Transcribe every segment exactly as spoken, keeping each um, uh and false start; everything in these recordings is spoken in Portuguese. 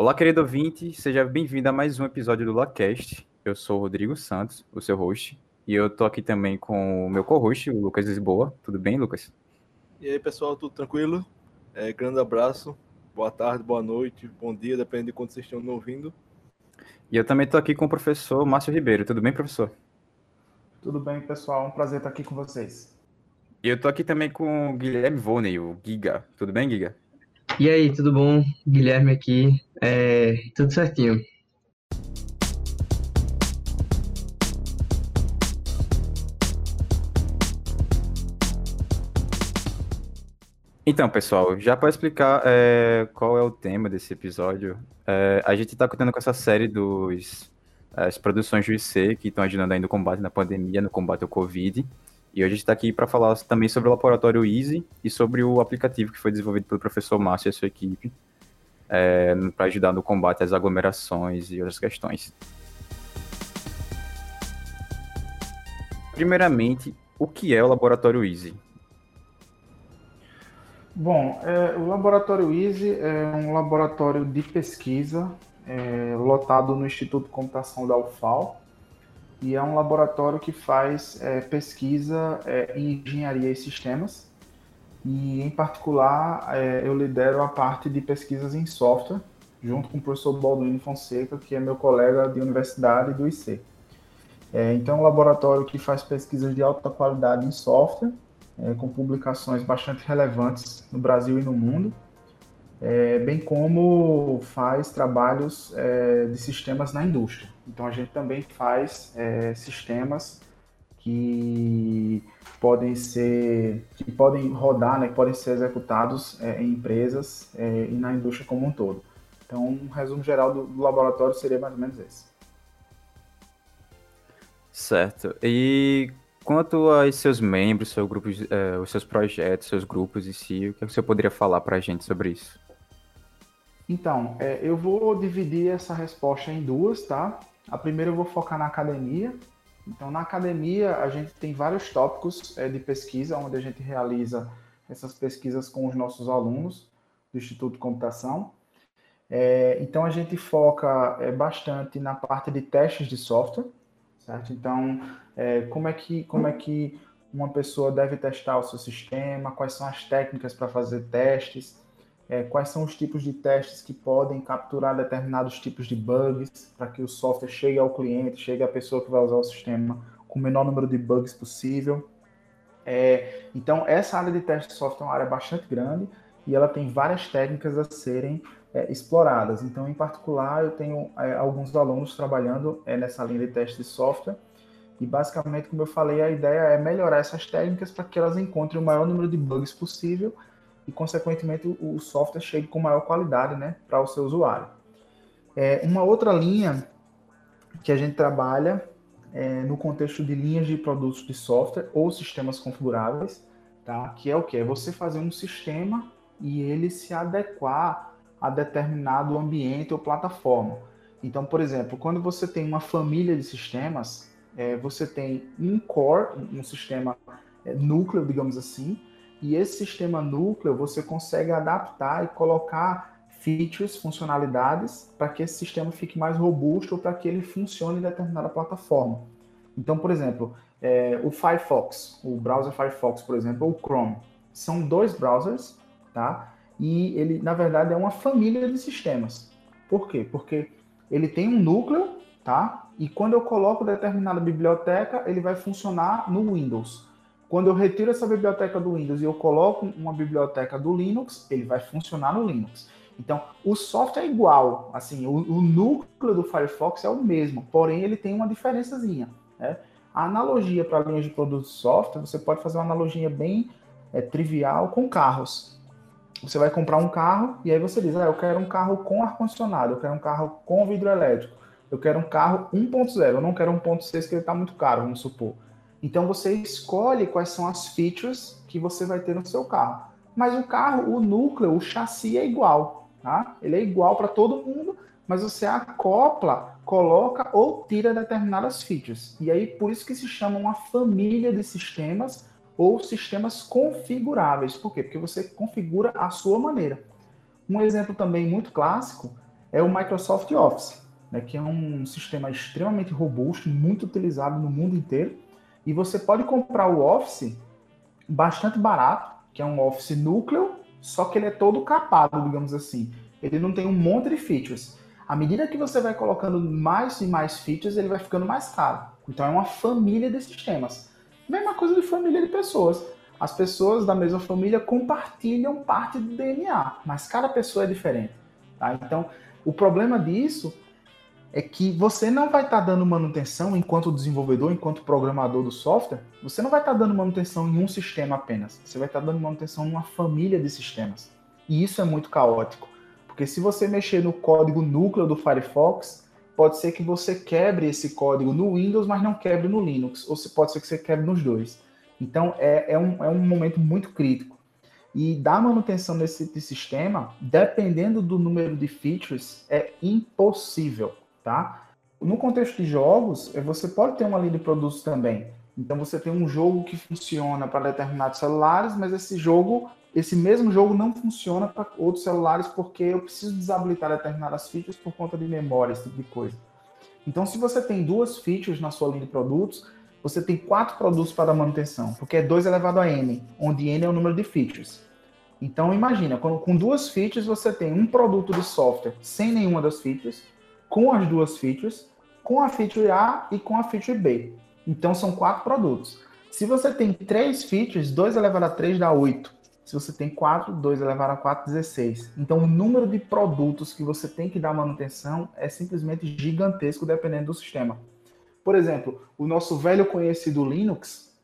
Olá, querido ouvinte, seja bem-vindo a mais um episódio do LaCast. Eu sou o Rodrigo Santos, o seu host, e eu tô aqui também com o meu co-host, o Lucas Lisboa. Tudo bem, Lucas? E aí, pessoal, tudo tranquilo? É, grande abraço, boa tarde, boa noite, bom dia, depende de quando vocês estão me ouvindo. E eu também tô aqui com o professor Márcio Ribeiro. Tudo bem, professor? Tudo bem, pessoal, um prazer estar aqui com vocês. E eu tô aqui também com o Guilherme Volney, o Giga. Tudo bem, Giga? E aí, tudo bom? Guilherme aqui. É, tudo certinho. Então, pessoal, já para explicar é, qual é o tema desse episódio, é, a gente está contando com essa série dos as produções do I C que estão ajudando aí no combate na pandemia, no combate ao Covid. E hoje a gente está aqui para falar também sobre o laboratório Easy e sobre o aplicativo que foi desenvolvido pelo professor Márcio e a sua equipe é, para ajudar no combate às aglomerações e outras questões. Primeiramente, o que é o laboratório Easy? Bom, é, o laboratório Easy é um laboratório de pesquisa é, lotado no Instituto de Computação da U F A L. E é um laboratório que faz é, pesquisa é, em engenharia e sistemas. E, em particular, é, eu lidero a parte de pesquisas em software, junto com o professor Balduíno Fonseca, que é meu colega de universidade do I C. É, então, é um laboratório que faz pesquisas de alta qualidade em software, é, com publicações bastante relevantes no Brasil e no mundo, é, bem como faz trabalhos é, de sistemas na indústria. Então, a gente também faz é, sistemas que podem ser, que podem rodar, né, que podem ser executados é, em empresas é, e na indústria como um todo. Então, um resumo geral do, do laboratório seria mais ou menos esse. Certo. E quanto aos seus membros, seu grupo, é, os seus projetos, seus grupos em si, o que você poderia falar para a gente sobre isso? Então, é, eu vou dividir essa resposta em duas, tá? A primeira eu vou focar na academia. Então, na academia, a gente tem vários tópicos é, de pesquisa, onde a gente realiza essas pesquisas com os nossos alunos do Instituto de Computação. É, então, a gente foca é, bastante na parte de testes de software, certo? Então, é, como é que, como é que uma pessoa deve testar o seu sistema, quais são as técnicas para fazer testes, É, quais são os tipos de testes que podem capturar determinados tipos de bugs para que o software chegue ao cliente, chegue à pessoa que vai usar o sistema com o menor número de bugs possível. É, então, essa área de teste de software é uma área bastante grande e ela tem várias técnicas a serem é, exploradas. Então, em particular, eu tenho é, alguns alunos trabalhando é, nessa linha de teste de software e, basicamente, como eu falei, a ideia é melhorar essas técnicas para que elas encontrem o maior número de bugs possível e, consequentemente, o software chega com maior qualidade, né, para o seu usuário. É, uma outra linha que a gente trabalha é, no contexto de linhas de produtos de software ou sistemas configuráveis, tá? Que é o que? É você fazer um sistema e ele se adequar a determinado ambiente ou plataforma. Então, por exemplo, quando você tem uma família de sistemas, é, você tem um core, um sistema é, núcleo, digamos assim, e esse sistema núcleo você consegue adaptar e colocar features, funcionalidades, para que esse sistema fique mais robusto ou para que ele funcione em determinada plataforma. Então, por exemplo, é, o Firefox, o browser Firefox, por exemplo, ou o Chrome, são dois browsers, tá? E ele, na verdade, é uma família de sistemas. Por quê? Porque ele tem um núcleo, tá? E quando eu coloco determinada biblioteca, ele vai funcionar no Windows. Quando eu retiro essa biblioteca do Windows e eu coloco uma biblioteca do Linux, ele vai funcionar no Linux. Então, o software é igual, assim, o, o núcleo do Firefox é o mesmo, porém ele tem uma diferençazinha, né? A analogia para linhas de produtos de software, você pode fazer uma analogia bem é, trivial com carros. Você vai comprar um carro e aí você diz, ah, eu quero um carro com ar-condicionado, eu quero um carro com vidro elétrico, eu quero um carro um ponto zero, eu não quero um ponto seis que ele está muito caro, vamos supor. Então, você escolhe quais são as features que você vai ter no seu carro. Mas o carro, o núcleo, o chassi é igual, tá? Ele é igual para todo mundo, mas você acopla, coloca ou tira determinadas features. E aí, por isso que se chama uma família de sistemas ou sistemas configuráveis. Por quê? Porque você configura à sua maneira. Um exemplo também muito clássico é o Microsoft Office, né, que é um sistema extremamente robusto, muito utilizado no mundo inteiro. E você pode comprar o Office bastante barato, que é um Office núcleo, só que ele é todo capado, digamos assim. Ele não tem um monte de features. À medida que você vai colocando mais e mais features, ele vai ficando mais caro. Então é uma família de sistemas. Mesma coisa de família de pessoas. As pessoas da mesma família compartilham parte do D N A, mas cada pessoa é diferente. Tá? Então, o problema disso é que você não vai estar tá dando manutenção enquanto desenvolvedor, enquanto programador do software, você não vai estar tá dando manutenção em um sistema apenas. Você vai estar tá dando manutenção em uma família de sistemas. E isso é muito caótico. Porque se você mexer no código núcleo do Firefox, pode ser que você quebre esse código no Windows, mas não quebre no Linux. Ou pode ser que você quebre nos dois. Então, é, é, um, é um momento muito crítico. E dar manutenção desse, desse sistema, dependendo do número de features, é impossível, tá? No contexto de jogos, você pode ter uma linha de produtos também. Então, você tem um jogo que funciona para determinados celulares, mas esse jogo, esse mesmo jogo não funciona para outros celulares porque eu preciso desabilitar determinadas features por conta de memória, esse tipo de coisa. Então, se você tem duas features na sua linha de produtos, você tem quatro produtos para dar manutenção, porque é dois elevado a ene, onde ene é o número de features. Então, imagina, quando, com duas features, você tem um produto de software sem nenhuma das features, com as duas features, com a feature A e com a feature B. Então, são quatro produtos. Se você tem três features, dois elevado a três dá oito. Se você tem quatro, dois elevado a quatro, dezesseis. Então, o número de produtos que você tem que dar manutenção é simplesmente gigantesco, dependendo do sistema. Por exemplo, o nosso velho conhecido Linux,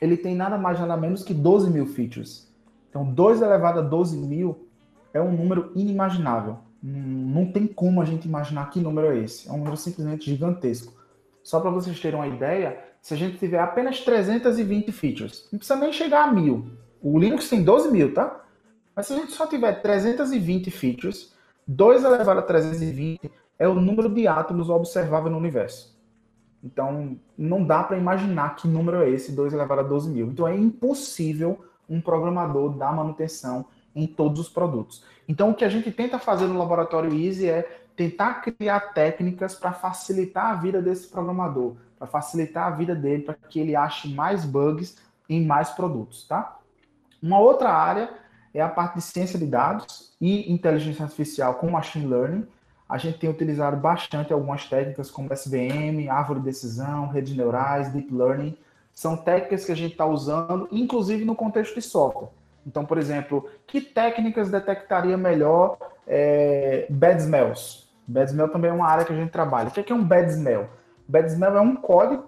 ele tem nada mais nada menos que doze mil features. Então, dois elevado a doze mil é um número inimaginável. Não tem como a gente imaginar que número é esse. É um número simplesmente gigantesco. Só para vocês terem uma ideia, se a gente tiver apenas trezentas e vinte features, não precisa nem chegar a mil. O Linux tem doze mil, tá? Mas se a gente só tiver trezentas e vinte features, dois elevado a trezentos e vinte é o número de átomos observável no universo. Então, não dá para imaginar que número é esse, dois elevado a doze mil. Então, é impossível um programador dar manutenção em todos os produtos. Então, o que a gente tenta fazer no Laboratório Easy é tentar criar técnicas para facilitar a vida desse programador, para facilitar a vida dele, para que ele ache mais bugs em mais produtos, tá? Uma outra área é a parte de ciência de dados e inteligência artificial com machine learning. A gente tem utilizado bastante algumas técnicas como S V M, árvore de decisão, redes neurais, deep learning. São técnicas que a gente está usando, inclusive no contexto de software. Então, por exemplo, que técnicas detectaria melhor é, bad smells? Bad smell também é uma área que a gente trabalha. O que é um bad smell? Bad smell é um código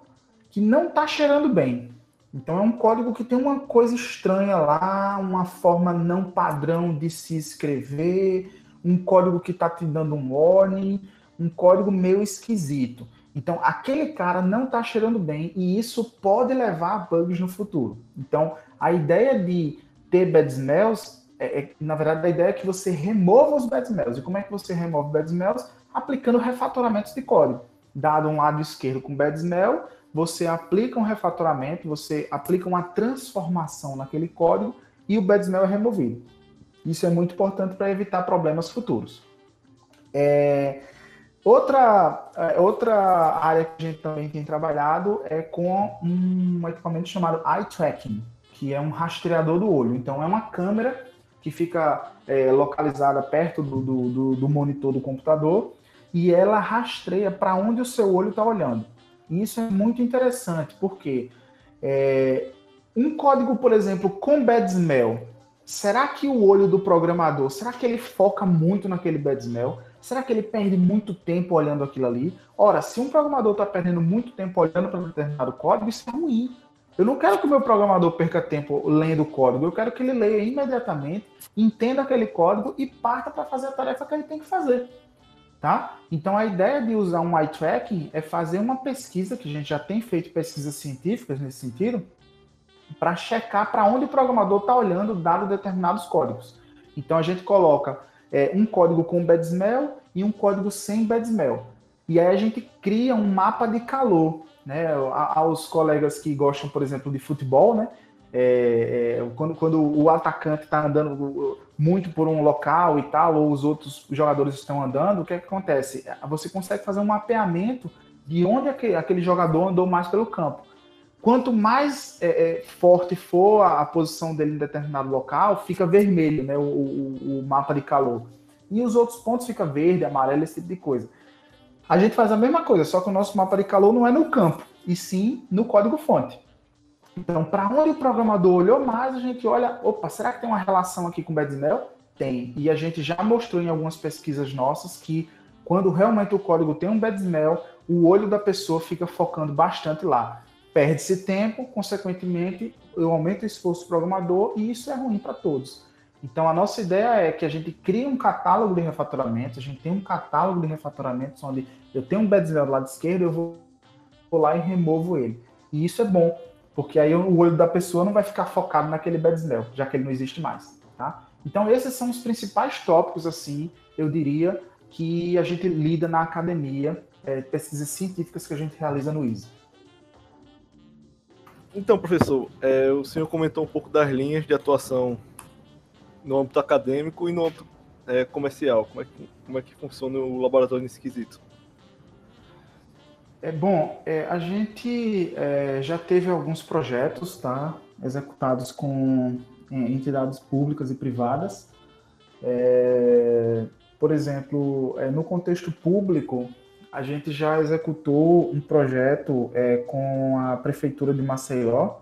que não está cheirando bem. Então, é um código que tem uma coisa estranha lá, uma forma não padrão de se escrever, um código que está te dando um warning, um código meio esquisito. Então, aquele cara não está cheirando bem e isso pode levar a bugs no futuro. Então, a ideia de ter bad smells, é, é, na verdade, a ideia é que você remova os bad smells. E como é que você remove bad smells? Aplicando refatoramentos de código. Dado um lado esquerdo com bad smell, você aplica um refatoramento, você aplica uma transformação naquele código e o bad smell é removido. Isso é muito importante para evitar problemas futuros. É, outra, outra área que a gente também tem trabalhado é com um equipamento chamado eye tracking, que é um rastreador do olho. Então, é uma câmera que fica é, localizada perto do, do, do, do monitor do computador e ela rastreia para onde o seu olho está olhando. E isso é muito interessante, porque é, um código, por exemplo, com bad smell, será que o olho do programador, será que ele foca muito naquele bad smell? Será que ele perde muito tempo olhando aquilo ali? Ora, se um programador está perdendo muito tempo olhando para um determinado código, isso é ruim. Eu não quero que o meu programador perca tempo lendo o código, eu quero que ele leia imediatamente, entenda aquele código e parta para fazer a tarefa que ele tem que fazer. Tá? Então, a ideia de usar um eye tracking é fazer uma pesquisa, que a gente já tem feito pesquisas científicas nesse sentido, para checar para onde o programador está olhando dado determinados códigos. Então, a gente coloca é, um código com bad smell e um código sem bad smell. E aí a gente cria um mapa de calor. Né? A, aos colegas que gostam, por exemplo, de futebol, né? é, é, quando, quando o atacante está andando, muito por um local e tal, ou os outros jogadores estão andando, o que, é que acontece? Você consegue fazer um mapeamento de onde aquele jogador andou mais pelo campo. Quanto mais é, é, forte for a, a posição dele em determinado local, fica vermelho, né, o, o, o mapa de calor. E os outros pontos fica verde, amarelo, esse tipo de coisa. A gente faz a mesma coisa, só que o nosso mapa de calor não é no campo, e sim no código-fonte. Então, para onde o programador olhou mais, a gente olha, opa, será que tem uma relação aqui com o Bedmel? Tem. E a gente já mostrou em algumas pesquisas nossas que quando realmente o código tem um Bedmel, o olho da pessoa fica focando bastante lá. Perde-se tempo, consequentemente, eu aumento o esforço do programador e isso é ruim para todos. Então, a nossa ideia é que a gente crie um catálogo de refatoramentos, a gente tem um catálogo de refatoramentos onde eu tenho um Bedmel do lado esquerdo, eu vou lá e removo ele. E isso é bom, porque aí o olho da pessoa não vai ficar focado naquele Bedmel, já que ele não existe mais, tá? Então, esses são os principais tópicos, assim, eu diria, que a gente lida na academia, é, pesquisas científicas que a gente realiza no I S A. Então, professor, é, o senhor comentou um pouco das linhas de atuação no âmbito acadêmico e no âmbito é, comercial. Como é, que, como é que funciona o laboratório nesse quesito? É bom, é, a gente é, já teve alguns projetos, tá, executados com entidades públicas e privadas. É, por exemplo, é, no contexto público, a gente já executou um projeto é, com a Prefeitura de Maceió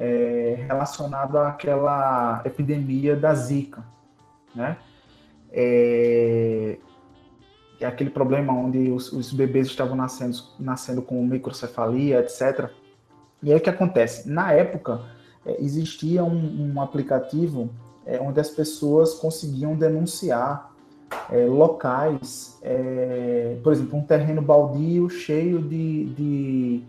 é, relacionado àquela epidemia da Zika, né? É, é aquele problema onde os, os bebês estavam nascendo, nascendo com microcefalia, etcétera. E aí o que acontece? Na época, é, existia um, um aplicativo é, onde as pessoas conseguiam denunciar É, locais, é, por exemplo, um terreno baldio cheio de, de,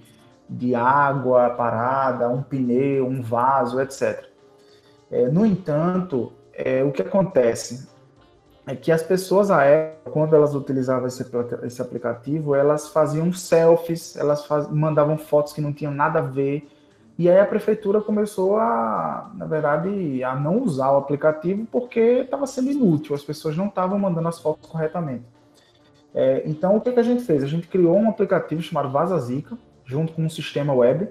de água parada, um pneu, um vaso, etcétera. É, no entanto, é, o que acontece é que as pessoas, à época, quando elas utilizavam esse, esse aplicativo, elas faziam selfies, elas faz, mandavam fotos que não tinham nada a ver, e aí a prefeitura começou a, na verdade, a não usar o aplicativo porque estava sendo inútil, as pessoas não estavam mandando as fotos corretamente. É, então, o que, que a gente fez? A gente criou um aplicativo chamado Vaza Zika, junto com um sistema web,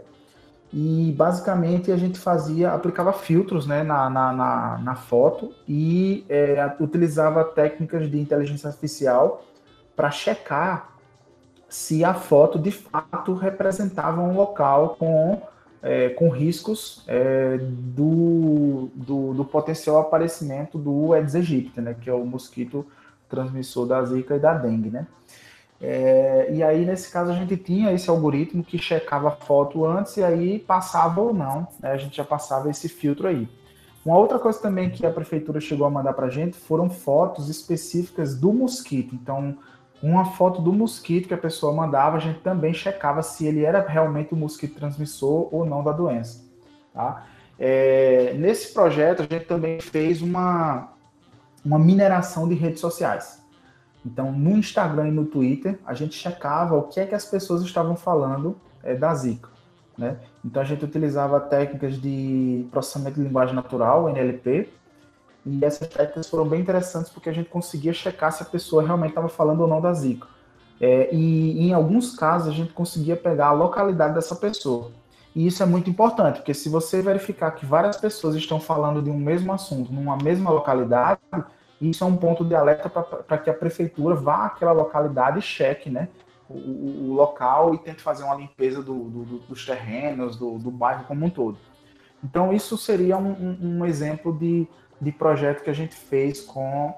e basicamente a gente fazia, aplicava filtros, né, na, na, na, na foto e é, utilizava técnicas de inteligência artificial para checar se a foto de fato representava um local com... É, com riscos é, do, do, do potencial aparecimento do Aedes aegypti, né, que é o mosquito transmissor da zika e da dengue, né? É, e aí, nesse caso, a gente tinha esse algoritmo que checava a foto antes e aí passava ou não, né, a gente já passava esse filtro aí. Uma outra coisa também que a prefeitura chegou a mandar para a gente foram fotos específicas do mosquito. Então, uma foto do mosquito que a pessoa mandava, a gente também checava se ele era realmente o mosquito transmissor ou não da doença. Tá? É, nesse projeto, a gente também fez uma, uma mineração de redes sociais. Então, no Instagram e no Twitter, a gente checava o que é que as pessoas estavam falando é, da Zika. Né? Então, a gente utilizava técnicas de processamento de linguagem natural, N L P, e essas técnicas foram bem interessantes porque a gente conseguia checar se a pessoa realmente estava falando ou não da Zika. É, e em alguns casos a gente conseguia pegar a localidade dessa pessoa. E isso é muito importante, porque se você verificar que várias pessoas estão falando de um mesmo assunto, numa mesma localidade, isso é um ponto de alerta para que a prefeitura vá àquela localidade e cheque, né, o, o local e tente fazer uma limpeza do, do, dos terrenos, do, do bairro como um todo. Então isso seria um, um exemplo de... de projeto que a gente fez com,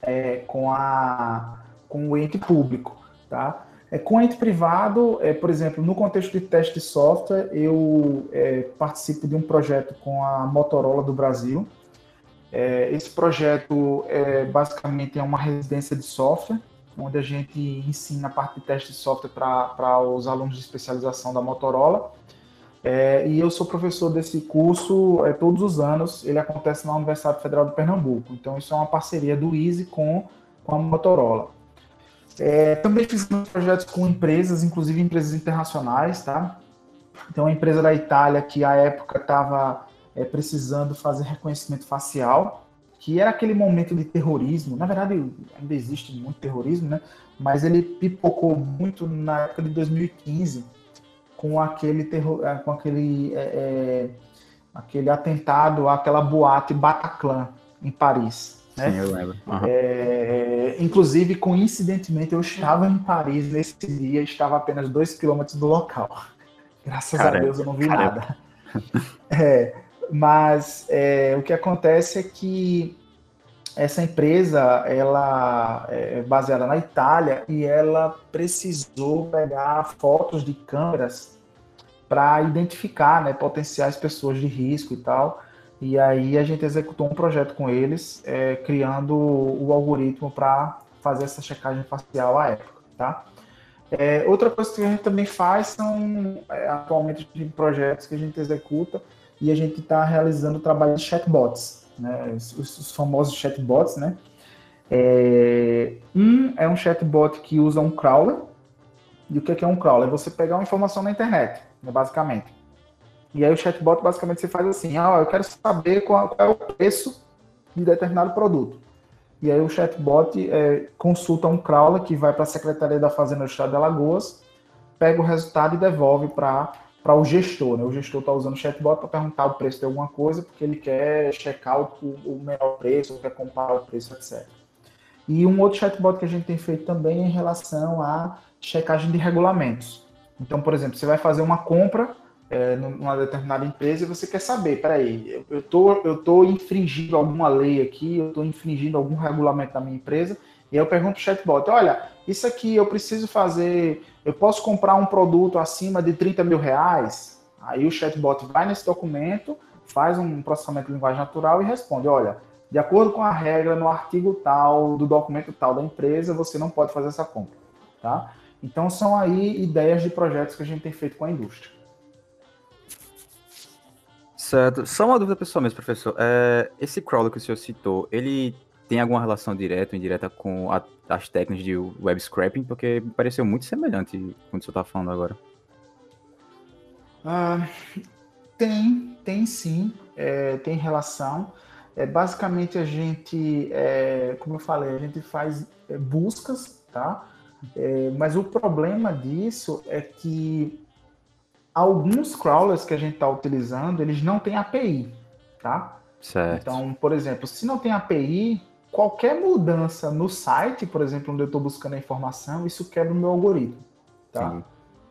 é, com, a, com o ente público, tá? É, com o ente privado, é, por exemplo, no contexto de teste de software, eu é, participo de um projeto com a Motorola do Brasil. É, esse projeto, é, basicamente, é uma residência de software, onde a gente ensina a parte de teste de software para os alunos de especialização da Motorola. É, e eu sou professor desse curso é, todos os anos, ele acontece na Universidade Federal de Pernambuco. Então, isso é uma parceria do I S E com, com a Motorola. É, também fizemos projetos com empresas, inclusive empresas internacionais, tá? Então, a empresa da Itália, que à época estava é, precisando fazer reconhecimento facial, que era aquele momento de terrorismo, na verdade ainda existe muito terrorismo, né? Mas ele pipocou muito na época de dois mil e quinze, com aquele, terror, com aquele, é, é, aquele atentado àquela boate Bataclan, em Paris. Né? Sim, eu lembro. Uhum. É, inclusive, coincidentemente, eu estava em Paris nesse dia, estava a apenas dois quilômetros do local. Graças caramba, a Deus eu não vi caramba. nada. É, mas é, o que acontece é que essa empresa, ela é baseada na Itália e ela precisou pegar fotos de câmeras para identificar, né, potenciais pessoas de risco e tal. E aí a gente executou um projeto com eles, é, criando o algoritmo para fazer essa checagem facial à época, tá? É, outra coisa que a gente também faz são, é, atualmente, projetos que a gente executa e a gente está realizando o trabalho de chatbots, né? Os, os famosos chatbots, né? É, um é um chatbot que usa um crawler. E o que é, que é um crawler? É você pegar uma informação na internet, né, basicamente. E aí o chatbot basicamente você faz assim: ah, eu quero saber qual, qual é o preço de determinado produto. E aí o chatbot é, consulta um crawler que vai para a Secretaria da Fazenda do Estado de Alagoas, pega o resultado e devolve para para o gestor, né? O gestor está usando o chatbot para perguntar o preço de alguma coisa, porque ele quer checar o, o melhor preço, quer comparar o preço, etcétera. E um outro chatbot que a gente tem feito também é em relação à checagem de regulamentos. Então, por exemplo, você vai fazer uma compra é, numa determinada empresa e você quer saber, peraí, eu tô, eu tô infringindo alguma lei aqui, eu tô infringindo algum regulamento da minha empresa, e aí eu pergunto pro chatbot, olha, isso aqui eu preciso fazer, eu posso comprar um produto acima de trinta mil reais? Aí o chatbot vai nesse documento, faz um processamento de linguagem natural e responde, olha, de acordo com a regra no artigo tal, do documento tal da empresa, você não pode fazer essa compra, tá? Então são aí ideias de projetos que a gente tem feito com a indústria. Certo. Só uma dúvida pessoal mesmo, professor. É, esse crawler que o senhor citou, ele tem alguma relação direta ou indireta com a, as técnicas de web scraping? Porque me pareceu muito semelhante com o que você está falando agora. Ah, tem, tem sim, é, tem relação. É, basicamente a gente, é, como eu falei, a gente faz é, buscas, tá? É, mas o problema disso é que alguns crawlers que a gente está utilizando, eles não têm A P I, tá? Certo. Então, por exemplo, se não tem A P I, qualquer mudança no site, por exemplo, onde eu estou buscando a informação, isso quebra o meu algoritmo, tá?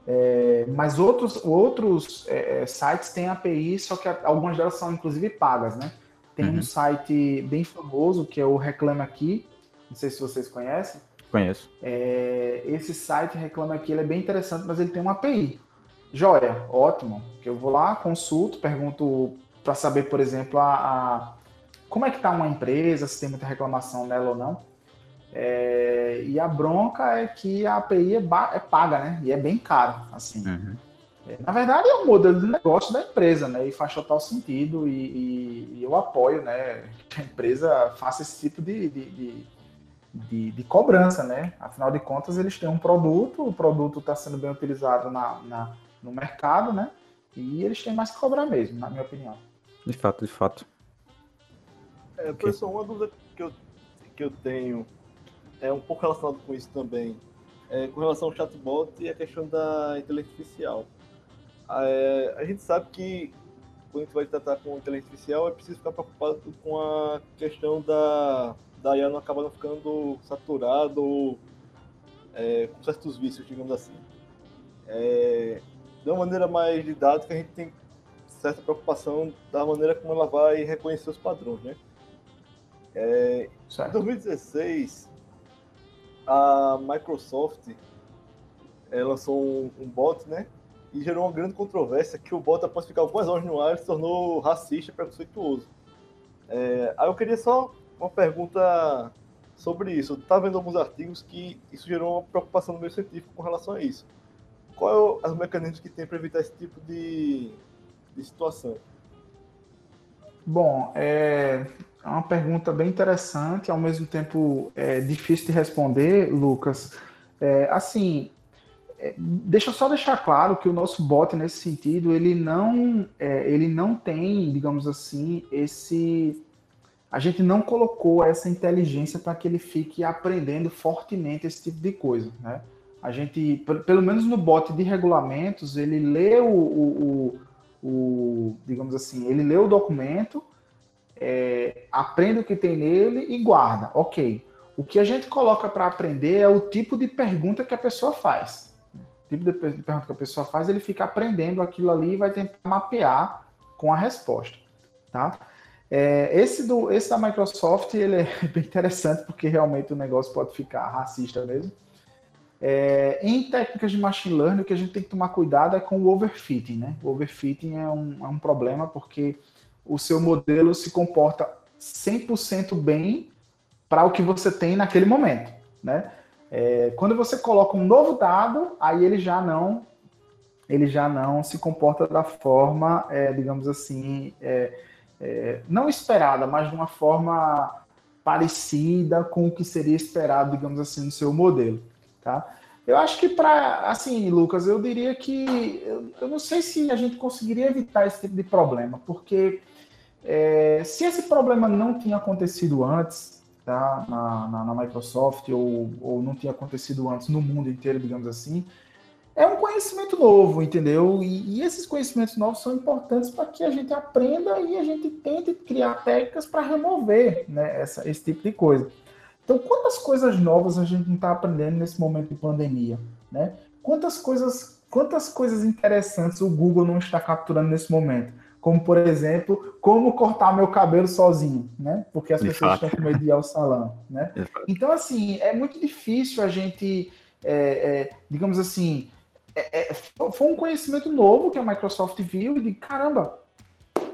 É, mas outros, outros é, sites têm A P I, só que algumas delas são, inclusive, pagas, né? Tem uhum. um site bem famoso, que é o Reclame Aqui, não sei se vocês conhecem. Conheço. É, esse site, Reclame Aqui, ele é bem interessante, mas ele tem uma A P I. Joia, ótimo, que eu vou lá, consulto, pergunto para saber, por exemplo, a, a, como é que está uma empresa, se tem muita reclamação nela ou não. É, e a bronca é que a A P I é, ba- é paga, né? E é bem caro, assim. Uhum. É, na verdade, é um modelo de negócio da empresa, né? E faz total sentido e, e, e eu apoio, né, que a empresa faça esse tipo de, de, de, de, de cobrança, né? Afinal de contas, eles têm um produto, o produto está sendo bem utilizado na... na no mercado, né? E eles têm mais que cobrar mesmo, na minha opinião. De fato, de fato. É, professor, okay. Uma dúvida que eu, que eu tenho é um pouco relacionado com isso também, é, com relação ao chatbot e a questão da inteligência artificial. É, a gente sabe que quando a gente vai tratar com inteligência artificial é preciso ficar preocupado com a questão da, da I A não acabar não ficando saturado ou é, com certos vícios, digamos assim. É... De uma maneira mais didática, a gente tem certa preocupação da maneira como ela vai reconhecer os padrões, né? É, em dois mil e dezesseis, a Microsoft é, lançou um, um bot, né? E gerou uma grande controvérsia que o bot, após ficar algumas horas no ar, se tornou racista e preconceituoso. É, aí eu queria só uma pergunta sobre isso. Eu estava vendo alguns artigos que isso gerou uma preocupação no meio científico com relação a isso. Quais são os mecanismos que tem para evitar esse tipo de, de situação? Bom, é uma pergunta bem interessante, ao mesmo tempo é, difícil de responder, Lucas. É, assim, é, deixa eu só deixar claro que o nosso bot, nesse sentido, ele não, é, ele não tem, digamos assim, esse a gente não colocou essa inteligência para que ele fique aprendendo fortemente esse tipo de coisa, né? A gente, pelo menos no bot de regulamentos, ele lê o, o, o, o digamos assim, ele lê o documento, é, aprende o que tem nele e guarda, ok. O que a gente coloca para aprender é o tipo de pergunta que a pessoa faz. O tipo de pergunta que a pessoa faz, ele fica aprendendo aquilo ali e vai tentar mapear com a resposta, tá? É, esse, do, esse da Microsoft, ele é bem interessante, porque realmente o negócio pode ficar racista mesmo. É, em técnicas de machine learning, o que a gente tem que tomar cuidado é com o overfitting, né? O overfitting é um, é um problema, porque o seu modelo se comporta cem por cento bem para o que você tem naquele momento, né? É, quando você coloca um novo dado, aí ele já não, ele já não se comporta da forma, é, digamos assim... É, É, não esperada, mas de uma forma parecida com o que seria esperado, digamos assim, no seu modelo, tá? Eu acho que para, assim, Lucas, eu diria que, eu, eu não sei se a gente conseguiria evitar esse tipo de problema, porque é, se esse problema não tinha acontecido antes, tá, na, na, na Microsoft, ou, ou não tinha acontecido antes no mundo inteiro, digamos assim, é um conhecimento novo, entendeu? E, e esses conhecimentos novos são importantes para que a gente aprenda e a gente tente criar técnicas para remover, né, essa, esse tipo de coisa. Então, quantas coisas novas a gente não está aprendendo nesse momento de pandemia, né? Quantas coisas, quantas coisas interessantes o Google não está capturando nesse momento? Como, por exemplo, como cortar meu cabelo sozinho, né? Porque as de pessoas fato. Estão com medo de ir ao salão, né? Então, assim, é muito difícil a gente, é, é, digamos assim... É, foi um conhecimento novo que a Microsoft viu e de caramba,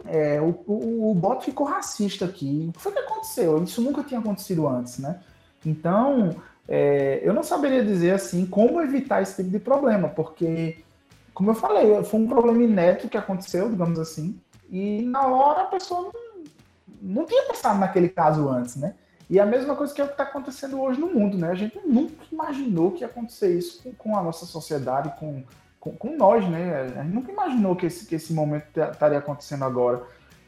é, o, o, o bot ficou racista aqui. O que aconteceu? Isso nunca tinha acontecido antes, né? Então, é, eu não saberia dizer assim como evitar esse tipo de problema, porque, como eu falei, foi um problema inédito que aconteceu, digamos assim, e na hora a pessoa não, não tinha pensado naquele caso antes, né? E a mesma coisa que é o que está acontecendo hoje no mundo, né? A gente nunca imaginou que ia acontecer isso com, com a nossa sociedade, com, com, com nós, né? A gente nunca imaginou que esse, que esse momento estaria acontecendo agora.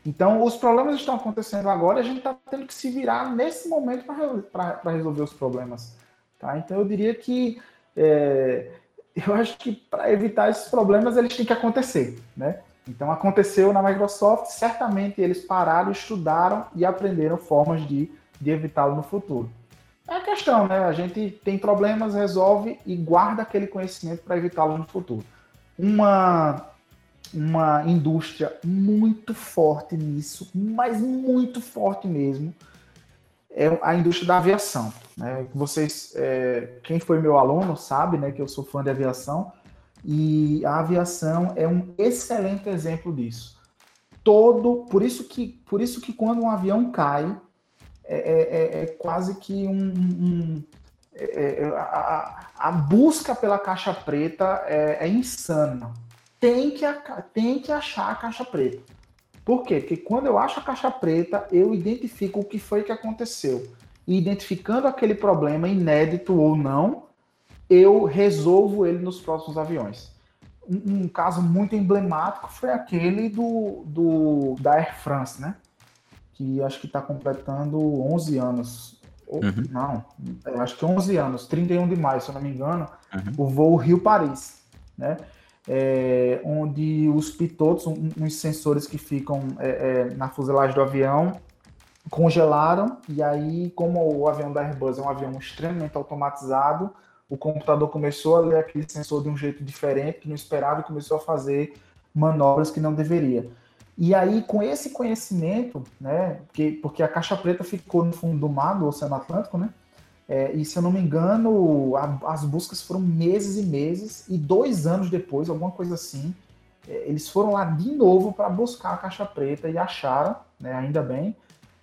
Então, os problemas estão acontecendo agora e a gente está tendo que se virar nesse momento para resolver os problemas, tá? Então, eu diria que... É, eu acho que para evitar esses problemas, eles têm que acontecer, né? Então, aconteceu na Microsoft, certamente eles pararam, estudaram e aprenderam formas de... de evitá-lo no futuro. É a questão, né? A gente tem problemas, resolve e guarda aquele conhecimento para evitá-lo no futuro. Uma, uma indústria muito forte nisso, mas muito forte mesmo, é a indústria da aviação, né? Vocês, é, quem foi meu aluno sabe, né, que eu sou fã de aviação, e a aviação é um excelente exemplo disso. Todo, por isso que, por isso que quando um avião cai, É, é, é quase que um... um é, a, a busca pela caixa preta é, é insana. Tem que, tem que achar a caixa preta. Por quê? Porque quando eu acho a caixa preta, eu identifico o que foi que aconteceu. E identificando aquele problema, inédito ou não, eu resolvo ele nos próximos aviões. Um, um caso muito emblemático foi aquele do, do, da Air France, né? Que acho que está completando onze anos, ou, uhum. não, acho que onze anos, trinta e um de maio, se eu não me engano, uhum. o voo Rio-Paris, né? É, onde os pilotos, um, uns sensores que ficam é, é, na fuselagem do avião, congelaram, e aí, como o avião da Airbus é um avião extremamente automatizado, o computador começou a ler aquele sensor de um jeito diferente, que não esperava, e começou a fazer manobras que não deveria. E aí, com esse conhecimento, né, que, porque a caixa preta ficou no fundo do mar, do Oceano Atlântico, né, é, e se eu não me engano, a, as buscas foram meses e meses, e dois anos depois, alguma coisa assim, é, eles foram lá de novo para buscar a caixa preta e acharam, né, ainda bem,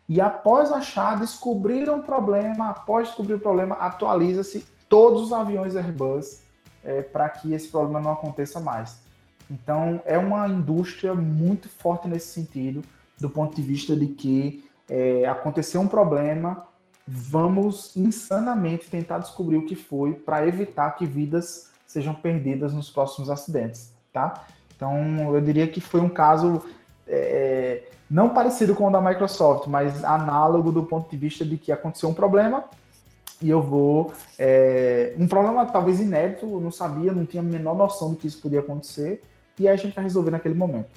e após achar, descobriram o problema, após descobrir o problema, atualiza-se todos os aviões Airbus é, para que esse problema não aconteça mais. Então, é uma indústria muito forte nesse sentido, do ponto de vista de que é, aconteceu um problema, vamos insanamente tentar descobrir o que foi para evitar que vidas sejam perdidas nos próximos acidentes, tá? Então, eu diria que foi um caso é, não parecido com o da Microsoft, mas análogo do ponto de vista de que aconteceu um problema e eu vou... É, um problema talvez inédito, eu não sabia, não tinha a menor noção de que isso podia acontecer, e aí a gente vai resolver naquele momento.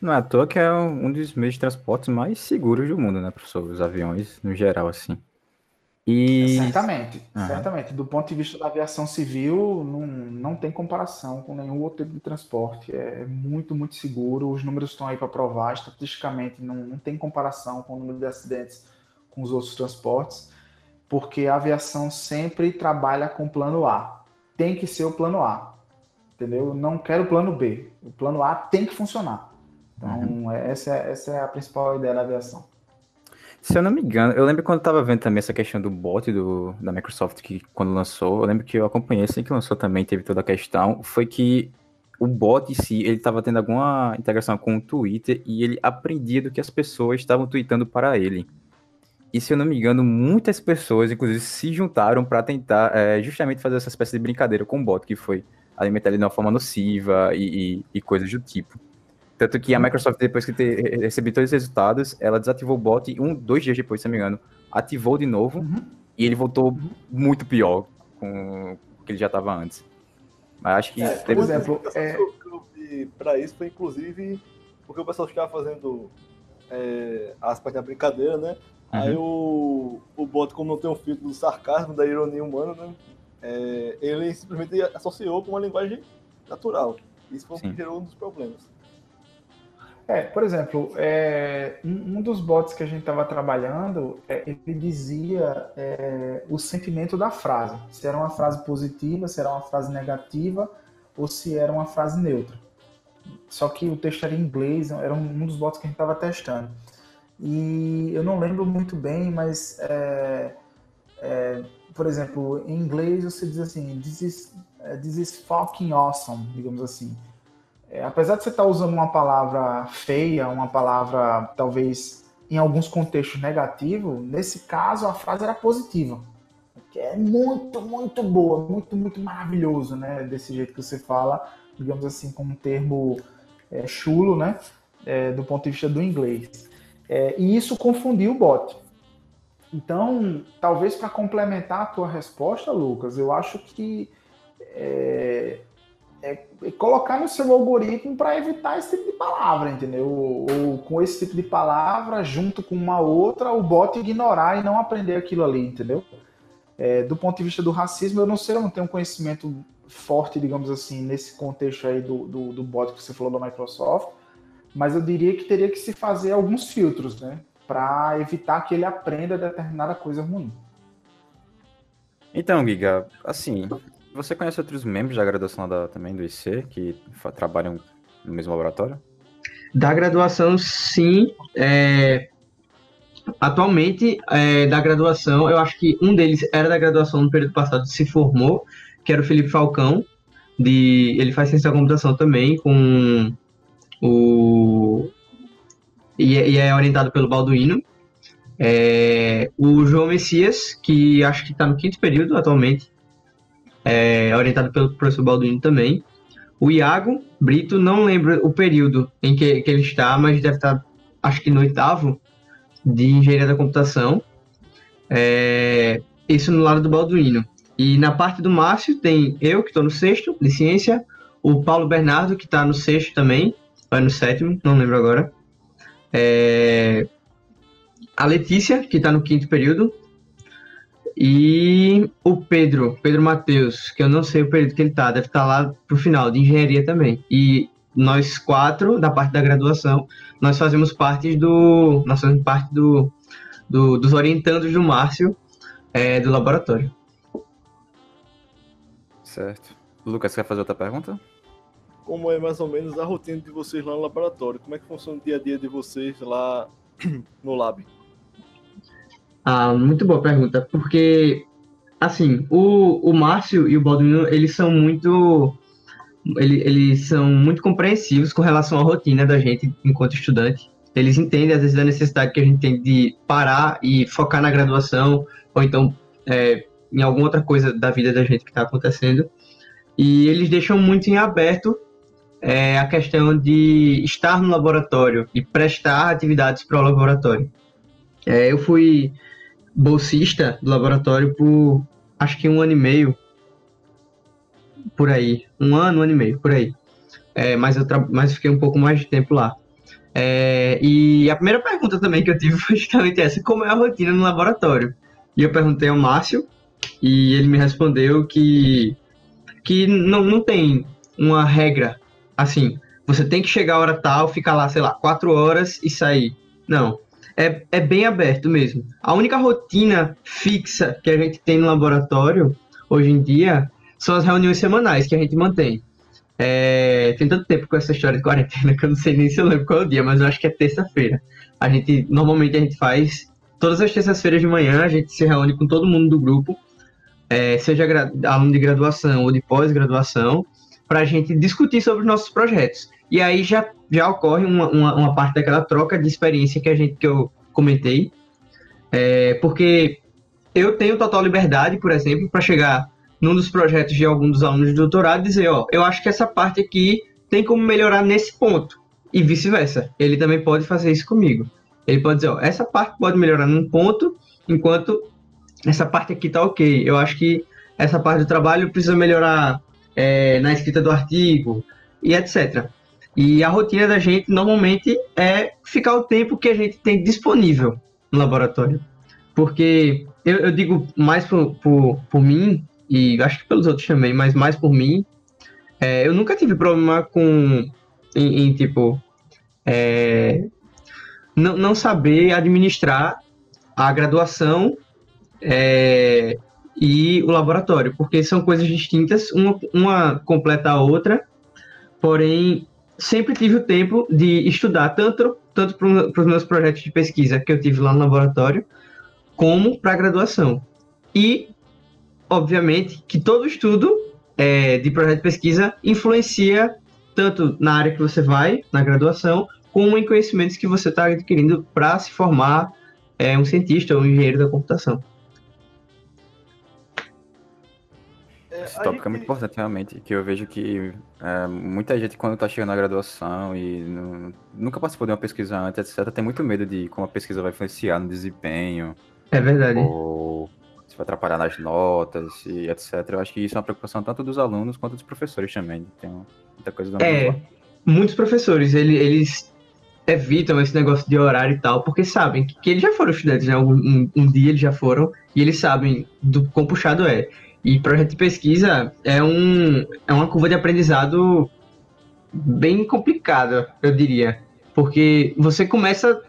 Não é à toa que é um dos meios de transportes mais seguros do mundo, né, professor? Os aviões, no geral, assim. E... Certamente, uhum. certamente. Do ponto de vista da aviação civil, não, não tem comparação com nenhum outro tipo de transporte. É muito, muito seguro. Os números estão aí para provar. Estatisticamente, não, não tem comparação com o número de acidentes com os outros transportes, porque a aviação sempre trabalha com plano A. Tem que ser o plano A, entendeu? Não quero o plano B. O plano A tem que funcionar. Então, uhum. essa, é, essa é a principal ideia da aviação. Se eu não me engano, eu lembro quando eu tava vendo também essa questão do bot do, da Microsoft, que quando lançou, eu lembro que eu acompanhei, assim que lançou também, teve toda a questão, foi que o bot em si, ele tava tendo alguma integração com o Twitter e ele aprendia do que as pessoas estavam tweetando para ele. E se eu não me engano, muitas pessoas, inclusive, se juntaram para tentar é, justamente fazer essa espécie de brincadeira com o bot, que foi alimentar ele de uma forma nociva e, e, e coisas do tipo. Tanto que a Microsoft, depois que te, recebeu todos os resultados, ela desativou o bot e um, dois dias depois, se não me engano, ativou de novo uhum. e ele voltou uhum. muito pior com o que ele já estava antes. Mas acho que... É, por teve... exemplo, é... para isso foi inclusive porque o pessoal ficava fazendo é, as partes da brincadeira, né? Uhum. Aí o, o bot, como não tem um filtro do sarcasmo, da ironia humana, né? É, ele simplesmente associou com uma linguagem natural. Isso foi o que gerou um dos problemas. É, por exemplo, é, um, um dos bots que a gente estava trabalhando, é, ele dizia é, o sentimento da frase. Se era uma frase positiva, se era uma frase negativa, ou se era uma frase neutra. Só que o texto era em inglês, era um, um dos bots que a gente estava testando. E eu não lembro muito bem, mas, é, é, por exemplo, em inglês você diz assim, this is, this is fucking awesome, digamos assim. É, apesar de você estar usando uma palavra feia, uma palavra, talvez, em alguns contextos negativo, nesse caso a frase era positiva. Que é muito, muito boa, muito, muito maravilhoso, né? Desse jeito que você fala, digamos assim, como um termo é, chulo, né? É, do ponto de vista do inglês. É, e isso confundiu o bot. Então, talvez para complementar a tua resposta, Lucas, eu acho que... É, É colocar no seu algoritmo para evitar esse tipo de palavra, entendeu? Ou, ou com esse tipo de palavra, junto com uma outra, o bot ignorar e não aprender aquilo ali, entendeu? É, do ponto de vista do racismo, eu não sei, eu não tenho um conhecimento forte, digamos assim, nesse contexto aí do, do, do bot que você falou da Microsoft, mas eu diria que teria que se fazer alguns filtros, né? Para evitar que ele aprenda determinada coisa ruim. Então, Giga, assim... Você conhece outros membros da graduação da, também do I C, que fa- trabalham no mesmo laboratório? Da graduação, sim. É... Atualmente, é, da graduação, eu acho que um deles era da graduação no período passado, se formou, que era o Felipe Falcão. De... Ele faz ciência da computação também, com o... e, e é orientado pelo Balduíno. É... O João Messias, que acho que está no quinto período atualmente, É, orientado pelo professor Balduíno também. O Iago Brito, não lembro o período em que, que ele está, mas deve estar, acho que no oitavo, de engenharia da computação. É, isso no lado do Balduíno. E na parte do Márcio tem eu, que estou no sexto, de ciência, o Paulo Bernardo, que está no sexto também, ou é no sétimo, não lembro agora. É, a Letícia, que está no quinto período. E o Pedro, Pedro Matheus, que eu não sei o período que ele está, deve estar lá pro final, de engenharia também. E nós quatro, da parte da graduação, nós fazemos parte do. Nós fazemos parte do, do, dos orientandos do Márcio, é, do laboratório. Certo. Lucas, quer fazer outra pergunta? Como é mais ou menos a rotina de vocês lá no laboratório? Como é que funciona o dia a dia de vocês lá no lab? Ah, muito boa pergunta, porque, assim, o, o Márcio e o Balduíno, eles são muito ele, eles são muito compreensivos com relação à rotina da gente enquanto estudante. Eles entendem, às vezes, a necessidade que a gente tem de parar e focar na graduação, ou então é, em alguma outra coisa da vida da gente que está acontecendo. E eles deixam muito em aberto é a questão de estar no laboratório e prestar atividades para o laboratório. É, eu fui bolsista do laboratório por acho que um ano e meio, por aí, um ano, um ano e meio, por aí. É, mas eu tra... mas fiquei um pouco mais de tempo lá. É, e a primeira pergunta também que eu tive foi justamente essa: como é a rotina no laboratório? E eu perguntei ao Márcio e ele me respondeu que, que não, não tem uma regra assim, você tem que chegar a hora tal, ficar lá, sei lá, quatro horas e sair. Não, é, é bem aberto mesmo. A única rotina fixa que a gente tem no laboratório hoje em dia são as reuniões semanais que a gente mantém. É, tem tanto tempo com essa história de quarentena que eu não sei nem se eu lembro qual é o dia, mas eu acho que é terça-feira. A gente, normalmente a gente faz, todas as terças-feiras de manhã, a gente se reúne com todo mundo do grupo, é, seja gra- aluno de graduação ou de pós-graduação, para a gente discutir sobre os nossos projetos. E aí já, já ocorre uma, uma, uma parte daquela troca de experiência que, a gente, que eu comentei, é, porque eu tenho total liberdade, por exemplo, para chegar num dos projetos de algum dos alunos de doutorado, dizer, ó, eu acho que essa parte aqui tem como melhorar nesse ponto, e vice-versa. Ele também pode fazer isso comigo. Ele pode dizer, ó, essa parte pode melhorar num ponto, enquanto essa parte aqui tá ok. Eu acho que essa parte do trabalho precisa melhorar é, na escrita do artigo, e etcétera. E a rotina da gente, normalmente, é ficar o tempo que a gente tem disponível no laboratório. Porque, eu, eu digo mais por, por, por mim, e acho que pelos outros também, mas mais por mim, é, eu nunca tive problema com, em, em tipo, é, não, não saber administrar a graduação é, e o laboratório, porque são coisas distintas, uma, uma completa a outra, porém, sempre tive o tempo de estudar, tanto, tanto para os meus projetos de pesquisa que eu tive lá no laboratório, como para a graduação. E obviamente que todo estudo é, de projeto de pesquisa influencia tanto na área que você vai, na graduação, como em conhecimentos que você está adquirindo para se formar é, um cientista ou um engenheiro da computação. Esse tópico é muito importante, realmente, que eu vejo que é, muita gente, quando está chegando na graduação e não, nunca participou de uma pesquisa antes, etcétera, tem muito medo de como a pesquisa vai influenciar no desempenho. É verdade. Ou se vai atrapalhar nas notas e etcétera. Eu acho que isso é uma preocupação tanto dos alunos quanto dos professores também. Tem muita coisa da É, muitos professores, eles, eles evitam esse negócio de horário e tal, porque sabem que, que eles já foram estudantes, né? Um, um dia eles já foram, e eles sabem do quão puxado é. E projeto de pesquisa é, um, é uma curva de aprendizado bem complicada, eu diria. Porque você começa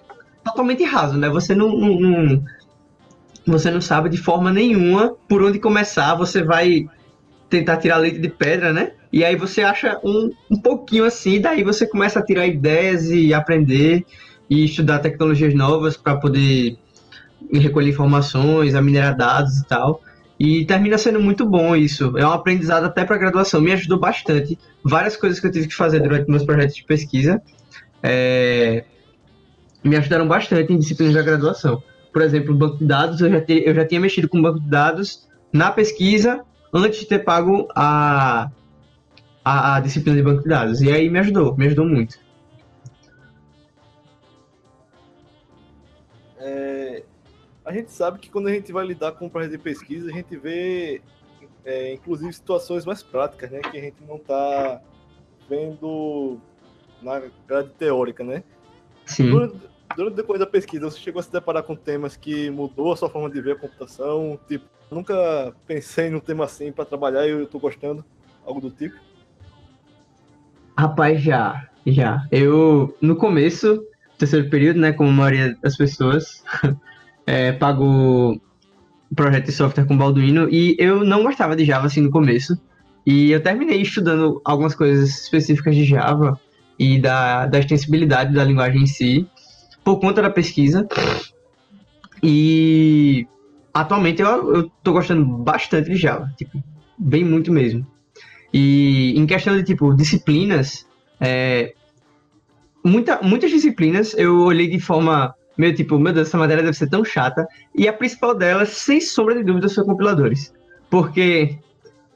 totalmente raso, né? Você não... não, não Você não sabe de forma nenhuma por onde começar, você vai tentar tirar leite de pedra, né? E aí você acha um, um pouquinho assim, daí você começa a tirar ideias e aprender e estudar tecnologias novas para poder recolher informações, minerar dados e tal. E termina sendo muito bom isso. É um aprendizado até para graduação, me ajudou bastante. Várias coisas que eu tive que fazer durante meus projetos de pesquisa é, me ajudaram bastante em disciplinas da graduação. Por exemplo, banco de dados, eu já, te, eu já tinha mexido com banco de dados na pesquisa antes de ter pago a, a, a disciplina de banco de dados. E aí me ajudou, me ajudou muito. É, a gente sabe que quando a gente vai lidar com o projeto de pesquisa, a gente vê, é, inclusive, situações mais práticas, né, que a gente não está vendo na grade teórica, né? Sim. Por, Durante depois da pesquisa, você chegou a se deparar com temas que mudou a sua forma de ver a computação? Tipo, nunca pensei num tema assim para trabalhar e eu tô gostando, algo do tipo? Rapaz, já, já. Eu, no começo, terceiro período, né, como a maioria das pessoas, é, pago projeto de software com Balduíno, e eu não gostava de Java assim no começo, e eu terminei estudando algumas coisas específicas de Java e da, da extensibilidade da linguagem em si, por conta da pesquisa, e atualmente eu, eu tô gostando bastante de Java, tipo, bem muito mesmo. E em questão de, tipo, disciplinas, é, muita, muitas disciplinas eu olhei de forma meio tipo, meu Deus, essa matéria deve ser tão chata, e a principal delas, sem sombra de dúvida, são compiladores. Porque,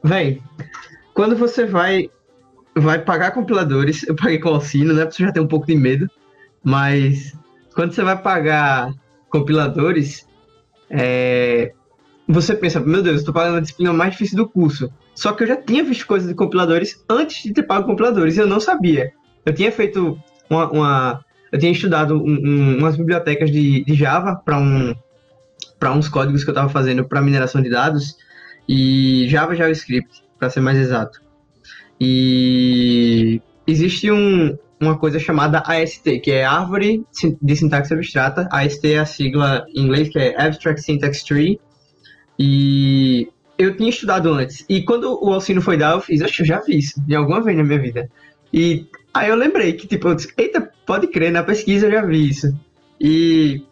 véi, quando você vai vai pagar compiladores. Eu paguei com auxílio, né? Você já tem um pouco de medo. Mas quando você vai pagar compiladores, é, você pensa, meu Deus, estou pagando a disciplina mais difícil do curso. Só que eu já tinha visto coisas de compiladores antes de ter pago compiladores, e eu não sabia. Eu tinha feito uma... uma eu tinha estudado um, um, umas bibliotecas de, de Java para um, para uns códigos que eu estava fazendo para mineração de dados, e Java JavaScript, para ser mais exato. E existe um, uma coisa chamada A S T, que é Árvore de Sintaxe Abstrata. A S T é a sigla em inglês, que é Abstract Syntax Tree. E eu tinha estudado antes. E quando o auxílio foi dar, eu fiz, acho que eu já vi isso de alguma vez na minha vida. E aí eu lembrei que, tipo, eu disse, eita, pode crer, na pesquisa eu já vi isso. E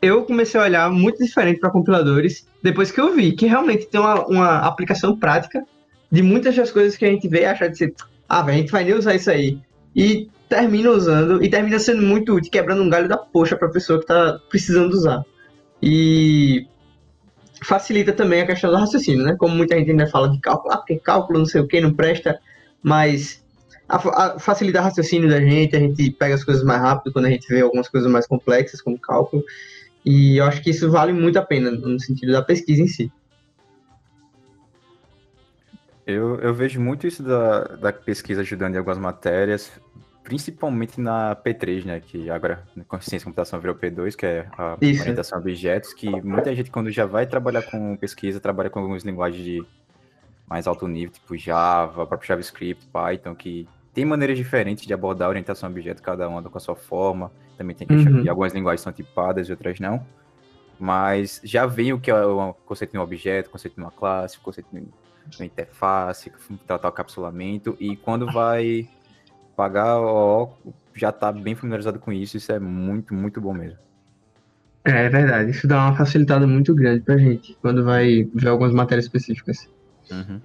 eu comecei a olhar muito diferente para compiladores depois que eu vi que realmente tem uma, uma aplicação prática de muitas das coisas que a gente vê e acha de ser, ah, velho, a gente vai nem usar isso aí. E termina usando, e termina sendo muito útil, quebrando um galho da poxa para a pessoa que está precisando usar. E facilita também a questão do raciocínio, né? Como muita gente ainda fala de cálculo, ah, porque cálculo não sei o que, não presta, mas a, a, facilita o raciocínio da gente, a gente pega as coisas mais rápido quando a gente vê algumas coisas mais complexas, como cálculo, e eu acho que isso vale muito a pena no sentido da pesquisa em si. Eu, eu vejo muito isso da, da pesquisa ajudando em algumas matérias, principalmente na P três, né, que agora com ciência de computação virou P dois, que é a isso. orientação a objetos, que muita gente quando já vai trabalhar com pesquisa, trabalha com algumas linguagens de mais alto nível, tipo Java, próprio JavaScript, Python, que tem maneiras diferentes de abordar a orientação a objeto, cada uma com a sua forma, também tem que achar uhum. que algumas linguagens são tipadas e outras não, mas já vem o que é o conceito de um objeto, conceito de uma classe, conceito de uma interface, tratar o capsulamento, e quando vai pagar o já está bem familiarizado com isso, isso é muito, muito bom mesmo. É, é verdade, isso dá uma facilitada muito grande pra gente, quando vai ver algumas matérias específicas. Uhum.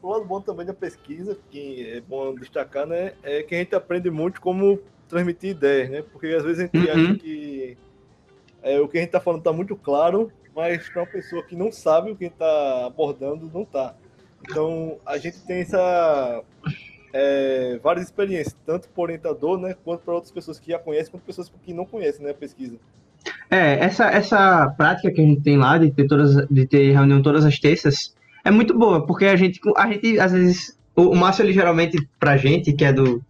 O lado bom também da pesquisa, que é bom destacar, né, é que a gente aprende muito como transmitir ideias, né, porque às vezes a gente uhum. acha que é, o que a gente tá falando tá muito claro, mas para uma pessoa que não sabe o que a gente tá abordando, não tá. Então, a gente tem essa... É, várias experiências, tanto para o orientador, né, quanto para outras pessoas que já conhecem, quanto pessoas que não conhecem, né, a pesquisa. É, essa, essa prática que a gente tem lá de ter, todas, de ter reunião todas as terças é muito boa, porque a gente, a gente às vezes, o, o Márcio, ele geralmente, para a gente, que é do...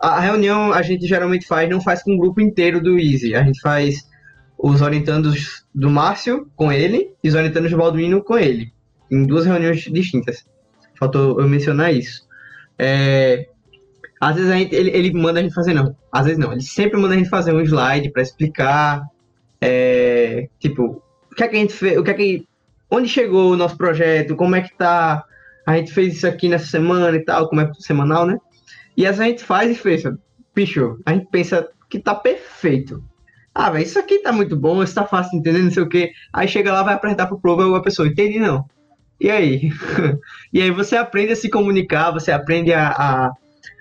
A reunião a gente geralmente faz, não faz com o grupo inteiro do Easy, a gente faz os orientandos do Márcio com ele e os orientandos do Balduíno com ele, em duas reuniões distintas. Faltou eu mencionar isso. É, às vezes a gente, ele, ele manda a gente fazer, não, às vezes não, ele sempre manda a gente fazer um slide para explicar, é, tipo, o que é que a gente fez, o que é que, onde chegou o nosso projeto, como é que tá, a gente fez isso aqui nessa semana e tal, como é semanal, né? E às vezes a gente faz e pensa, bicho, a gente pensa que tá perfeito. Ah, velho, isso aqui tá muito bom, isso tá fácil de entender, não sei o que. Aí chega lá, vai apresentar pro prova e a pessoa, entendi não. E aí? E aí você aprende a se comunicar, você aprende a, a,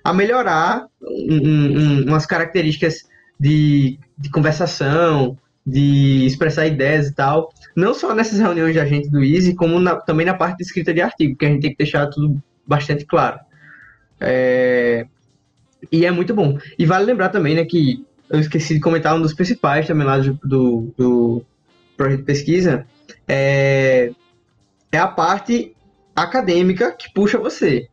a melhorar um, um, umas características de, de conversação, de expressar ideias e tal. Não só nessas reuniões da gente do Easy, como na, também na parte de escrita de artigo, que a gente tem que deixar tudo bastante claro. É, e é muito bom. E vale lembrar também, né, que eu esqueci de comentar um dos principais também lá do, do, do projeto de pesquisa, é... é a parte acadêmica que puxa você.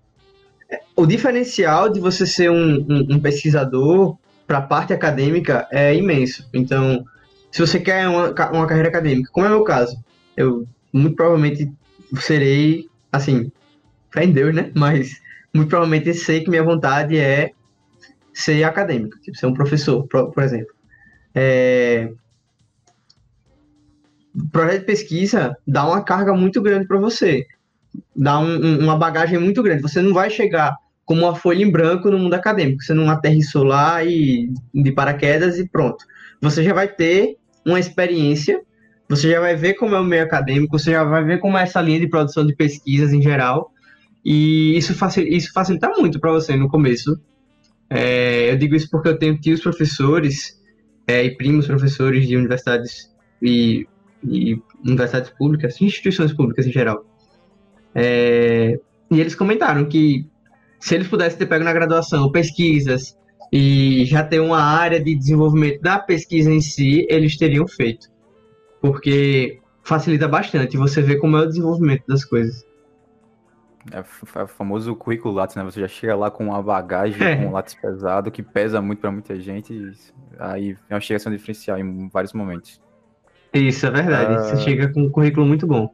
O diferencial de você ser um, um, um pesquisador para a parte acadêmica é imenso. Então, se você quer uma, uma carreira acadêmica, como é o meu caso, eu muito provavelmente serei, assim, fé em Deus, né? Mas muito provavelmente sei que minha vontade é ser acadêmico, tipo, ser um professor, por, por exemplo. É... O projeto de pesquisa dá uma carga muito grande para você, dá um, um, uma bagagem muito grande. Você não vai chegar como uma folha em branco no mundo acadêmico, você não aterrissou lá e, de paraquedas e pronto. Você já vai ter uma experiência, você já vai ver como é o meio acadêmico, você já vai ver como é essa linha de produção de pesquisas em geral, e isso facilita, isso facilita muito para você no começo. É, eu digo isso porque eu tenho tios professores é, e primos professores de universidades e e universidades públicas, instituições públicas em geral, é, e eles comentaram que se eles pudessem ter pego na graduação pesquisas e já ter uma área de desenvolvimento da pesquisa em si, eles teriam feito. Porque facilita bastante, você vê como é o desenvolvimento das coisas. É o famoso currículo Lattes, né? Você já chega lá com uma bagagem, é. com um Lattes pesado, que pesa muito para muita gente, e aí é uma chegação diferencial em vários momentos. Isso, é verdade. Uh... Você chega com um currículo muito bom.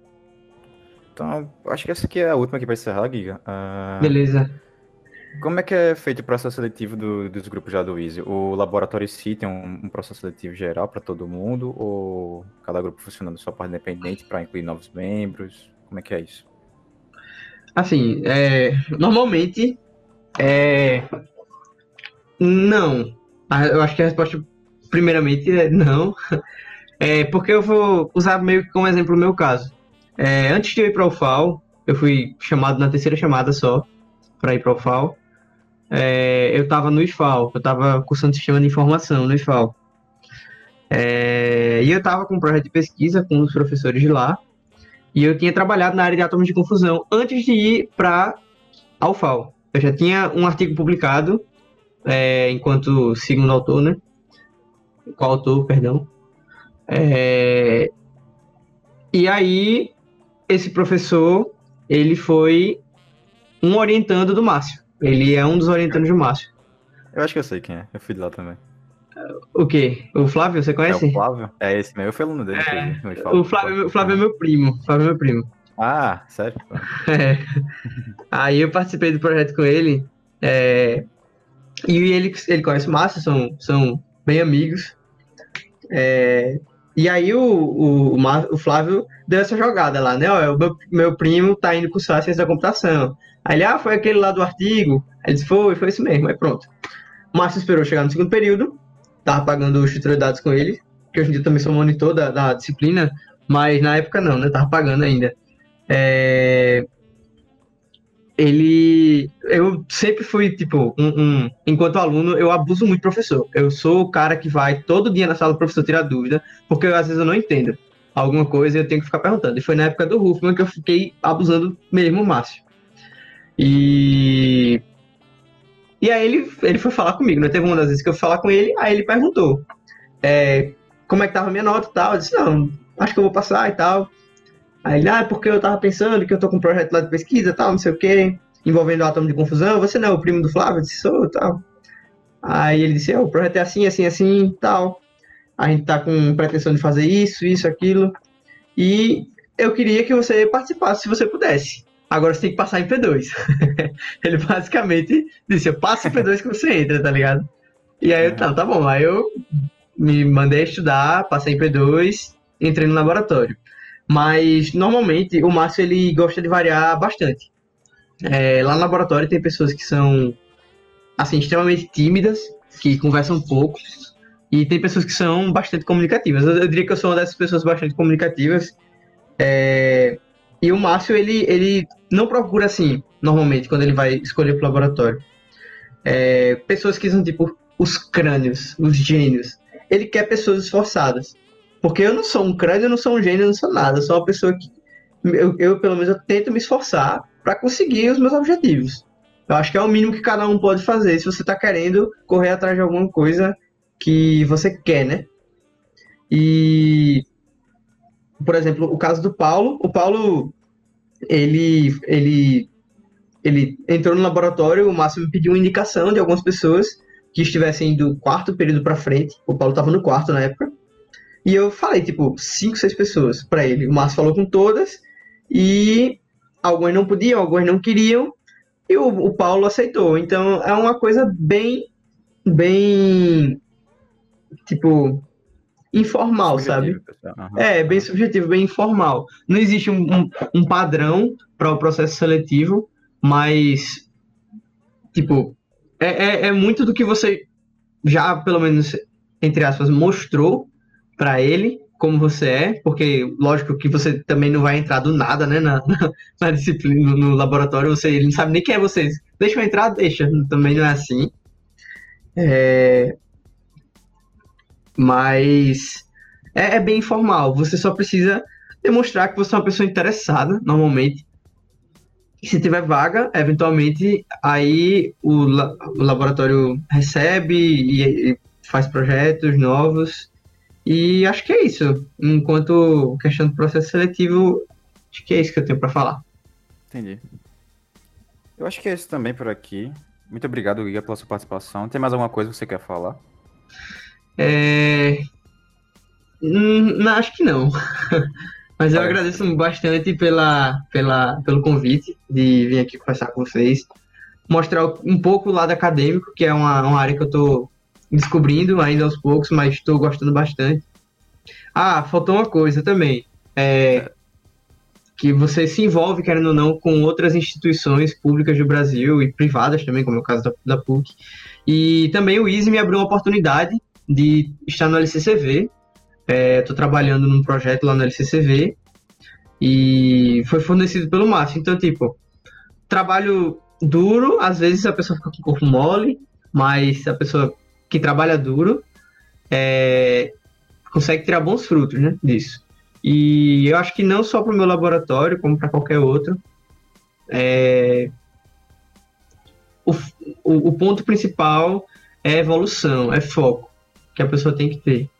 Então, acho que essa aqui é a última aqui para encerrar, Giga. Uh... Beleza. Como é que é feito o processo seletivo do, dos grupos já do Waze? O laboratório C tem um, um processo seletivo geral para todo mundo, ou cada grupo funcionando só parte independente para incluir novos membros? Como é que é isso? Assim, é, normalmente, é, não. Eu acho que a resposta, primeiramente, é não. É, porque eu vou usar meio que como exemplo o meu caso. É, antes de eu ir para o U F A L, eu fui chamado na terceira chamada só para ir para o U F A L. É, eu estava no I F A L, eu estava cursando Sistema de Informação no I F A L. É, e eu estava com um projeto de pesquisa com os professores de lá. E eu tinha trabalhado na área de átomos de confusão antes de ir para a U F A L. Eu já tinha um artigo publicado, é, enquanto segundo autor, né? Coautor, perdão. É, e aí, esse professor, ele foi um orientando do Márcio. Ele é um dos orientandos do Márcio. Eu acho que eu sei quem é. Eu fui de lá também. O quê? O Flávio, você conhece? É o Flávio? É esse mesmo, eu fui aluno dele. É, o Flávio, o Flávio é meu primo, Flávio é meu primo. Ah, sério? É. Aí eu participei do projeto com ele, é... e ele, ele conhece o Márcio, são, são bem amigos. É... E aí o, o, o Flávio deu essa jogada lá, né? Ó, o meu, meu primo tá indo cursar Ciência da Computação. Aí ele, ah, foi aquele lá do artigo? Aí ele disse, foi, foi isso mesmo, aí pronto. O Márcio esperou chegar no segundo período, tava pagando o Instituto de Dados com ele, que hoje em dia também sou monitor da, da disciplina, mas na época não, né? Tava pagando ainda. É... Ele... Eu sempre fui, tipo, um, um... enquanto aluno, eu abuso muito do professor. Eu sou o cara que vai todo dia na sala do professor tirar dúvida, porque eu, às vezes eu não entendo alguma coisa e eu tenho que ficar perguntando. E foi na época do Huffman que eu fiquei abusando mesmo o Márcio. E... E aí ele, ele foi falar comigo, né? Teve uma das vezes que eu fui falar com ele, aí ele perguntou é, como é que tava a minha nota e tal. Eu disse, não, acho que eu vou passar e tal. Aí ele, ah, porque eu tava pensando que eu tô com um projeto lá de pesquisa e tal, não sei o quê, envolvendo o átomo de confusão. Você não é o primo do Flávio? Eu disse, sou e tal. Aí ele disse, oh, o projeto é assim, assim, assim e tal. A gente tá com pretensão de fazer isso, isso, aquilo. E eu queria que você participasse, se você pudesse. Agora você tem que passar em P dois. Ele basicamente disse, eu passo em P dois que você entra, tá ligado? E aí eu, tá, tá bom. Aí eu me mandei estudar, passei em P dois, entrei no laboratório. Mas, normalmente, o Márcio, ele gosta de variar bastante. É, lá no laboratório tem pessoas que são, assim, extremamente tímidas, que conversam pouco. E tem pessoas que são bastante comunicativas. Eu, eu diria que eu sou uma dessas pessoas bastante comunicativas. É... E o Márcio, ele, ele não procura assim, normalmente, quando ele vai escolher pro laboratório. É, pessoas que são, tipo, os crânios, os gênios. Ele quer pessoas esforçadas. Porque eu não sou um crânio, eu não sou um gênio, eu não sou nada. Eu sou uma pessoa que... Eu, eu pelo menos, eu tento me esforçar para conseguir os meus objetivos. Eu acho que é o mínimo que cada um pode fazer se você tá querendo correr atrás de alguma coisa que você quer, né? E... Por exemplo, o caso do Paulo. O Paulo, ele, ele, ele entrou no laboratório, o Márcio me pediu uma indicação de algumas pessoas que estivessem do quarto período para frente. O Paulo estava no quarto na época. E eu falei, tipo, cinco, seis pessoas para ele. O Márcio falou com todas e algumas não podiam, algumas não queriam. E o, o Paulo aceitou. Então, é uma coisa bem, bem, tipo... informal, subjetivo, sabe? Uhum. É, bem subjetivo, bem informal. Não existe um, um, um padrão para o processo seletivo, mas, tipo, é, é, é muito do que você já, pelo menos, entre aspas, mostrou para ele como você é, porque, lógico, que você também não vai entrar do nada, né, na, na, na disciplina, no, no laboratório, você, ele não sabe nem quem é você. Deixa eu entrar, deixa. Também não é assim. É... Mas é, é bem informal. Você só precisa demonstrar que você é uma pessoa interessada, normalmente. se tiver vaga, eventualmente, aí o, la- o laboratório recebe e, e faz projetos novos. E acho que é isso. Enquanto questão do processo seletivo, acho que é isso que eu tenho para falar. Entendi. Eu acho que é isso também por aqui. Muito obrigado, Guia, pela sua participação. Tem mais alguma coisa que você quer falar? É... Não, acho que não. Mas eu é. agradeço bastante pela, pela, pelo convite de vir aqui conversar com vocês. Mostrar um pouco o lado acadêmico, que é uma, uma área que eu estou descobrindo ainda aos poucos, mas estou gostando bastante. Ah, faltou uma coisa também. É, é. Que você se envolve, querendo ou não, com outras instituições públicas do Brasil e privadas também, como é o caso da, da P U C. E também o I S E me abriu uma oportunidade de estar no L C C V. Estou é, trabalhando num projeto lá no L C C V e foi fornecido pelo Márcio. Então, tipo, trabalho duro, às vezes a pessoa fica com o corpo mole, mas a pessoa que trabalha duro é, consegue tirar bons frutos, né, disso. E eu acho que não só para o meu laboratório, como para qualquer outro, é, o, o, o ponto principal é evolução, é foco que a pessoa tem que ter.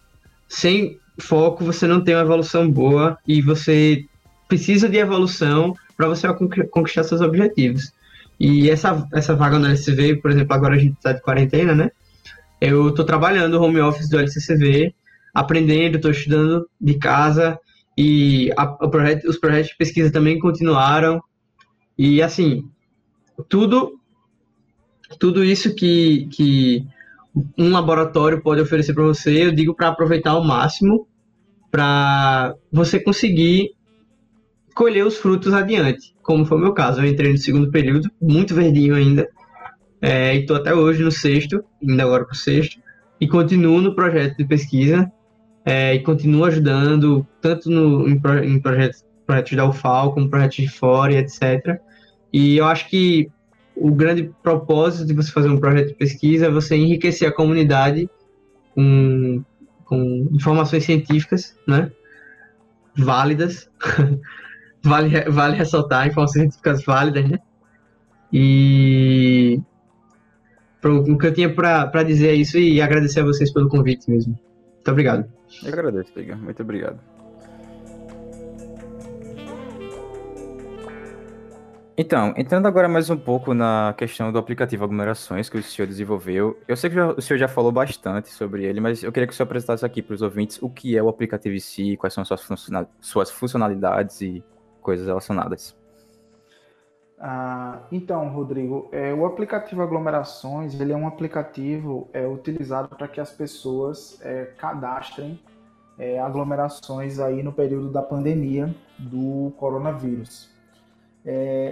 Sem foco, você não tem uma evolução boa e você precisa de evolução para você conquistar seus objetivos. E essa, essa vaga no L C C V, por exemplo, agora a gente está de quarentena, né? Eu estou trabalhando o home office do L C C V, aprendendo, estou estudando de casa e a, a projeto, os projetos de pesquisa também continuaram. E, assim, tudo, tudo isso que... que um laboratório pode oferecer para você, eu digo para aproveitar ao máximo, para você conseguir colher os frutos adiante, como foi o meu caso. Eu entrei no segundo período, muito verdinho ainda, é, e estou até hoje no sexto, indo agora para o sexto, e continuo no projeto de pesquisa, é, e continuo ajudando, tanto no, em, proje- em projetos, projetos da U F A L, como projetos de fora, e etcétera. E eu acho que o grande propósito de você fazer um projeto de pesquisa é você enriquecer a comunidade com, com informações científicas, né? Válidas. vale, vale ressaltar, informações científicas válidas, né? E pro, o que eu tinha para dizer é isso e agradecer a vocês pelo convite mesmo. Muito obrigado. Eu agradeço, Guilherme. Muito obrigado. Então, entrando agora mais um pouco na questão do aplicativo Aglomerações que o senhor desenvolveu, eu sei que o senhor já falou bastante sobre ele, mas eu queria que o senhor apresentasse aqui para os ouvintes o que é o aplicativo em si, quais são suas funcionalidades e coisas relacionadas. Ah, então, Rodrigo, é, o aplicativo Aglomerações, ele é um aplicativo é, utilizado para que as pessoas é, cadastrem é, aglomerações aí no período da pandemia do coronavírus.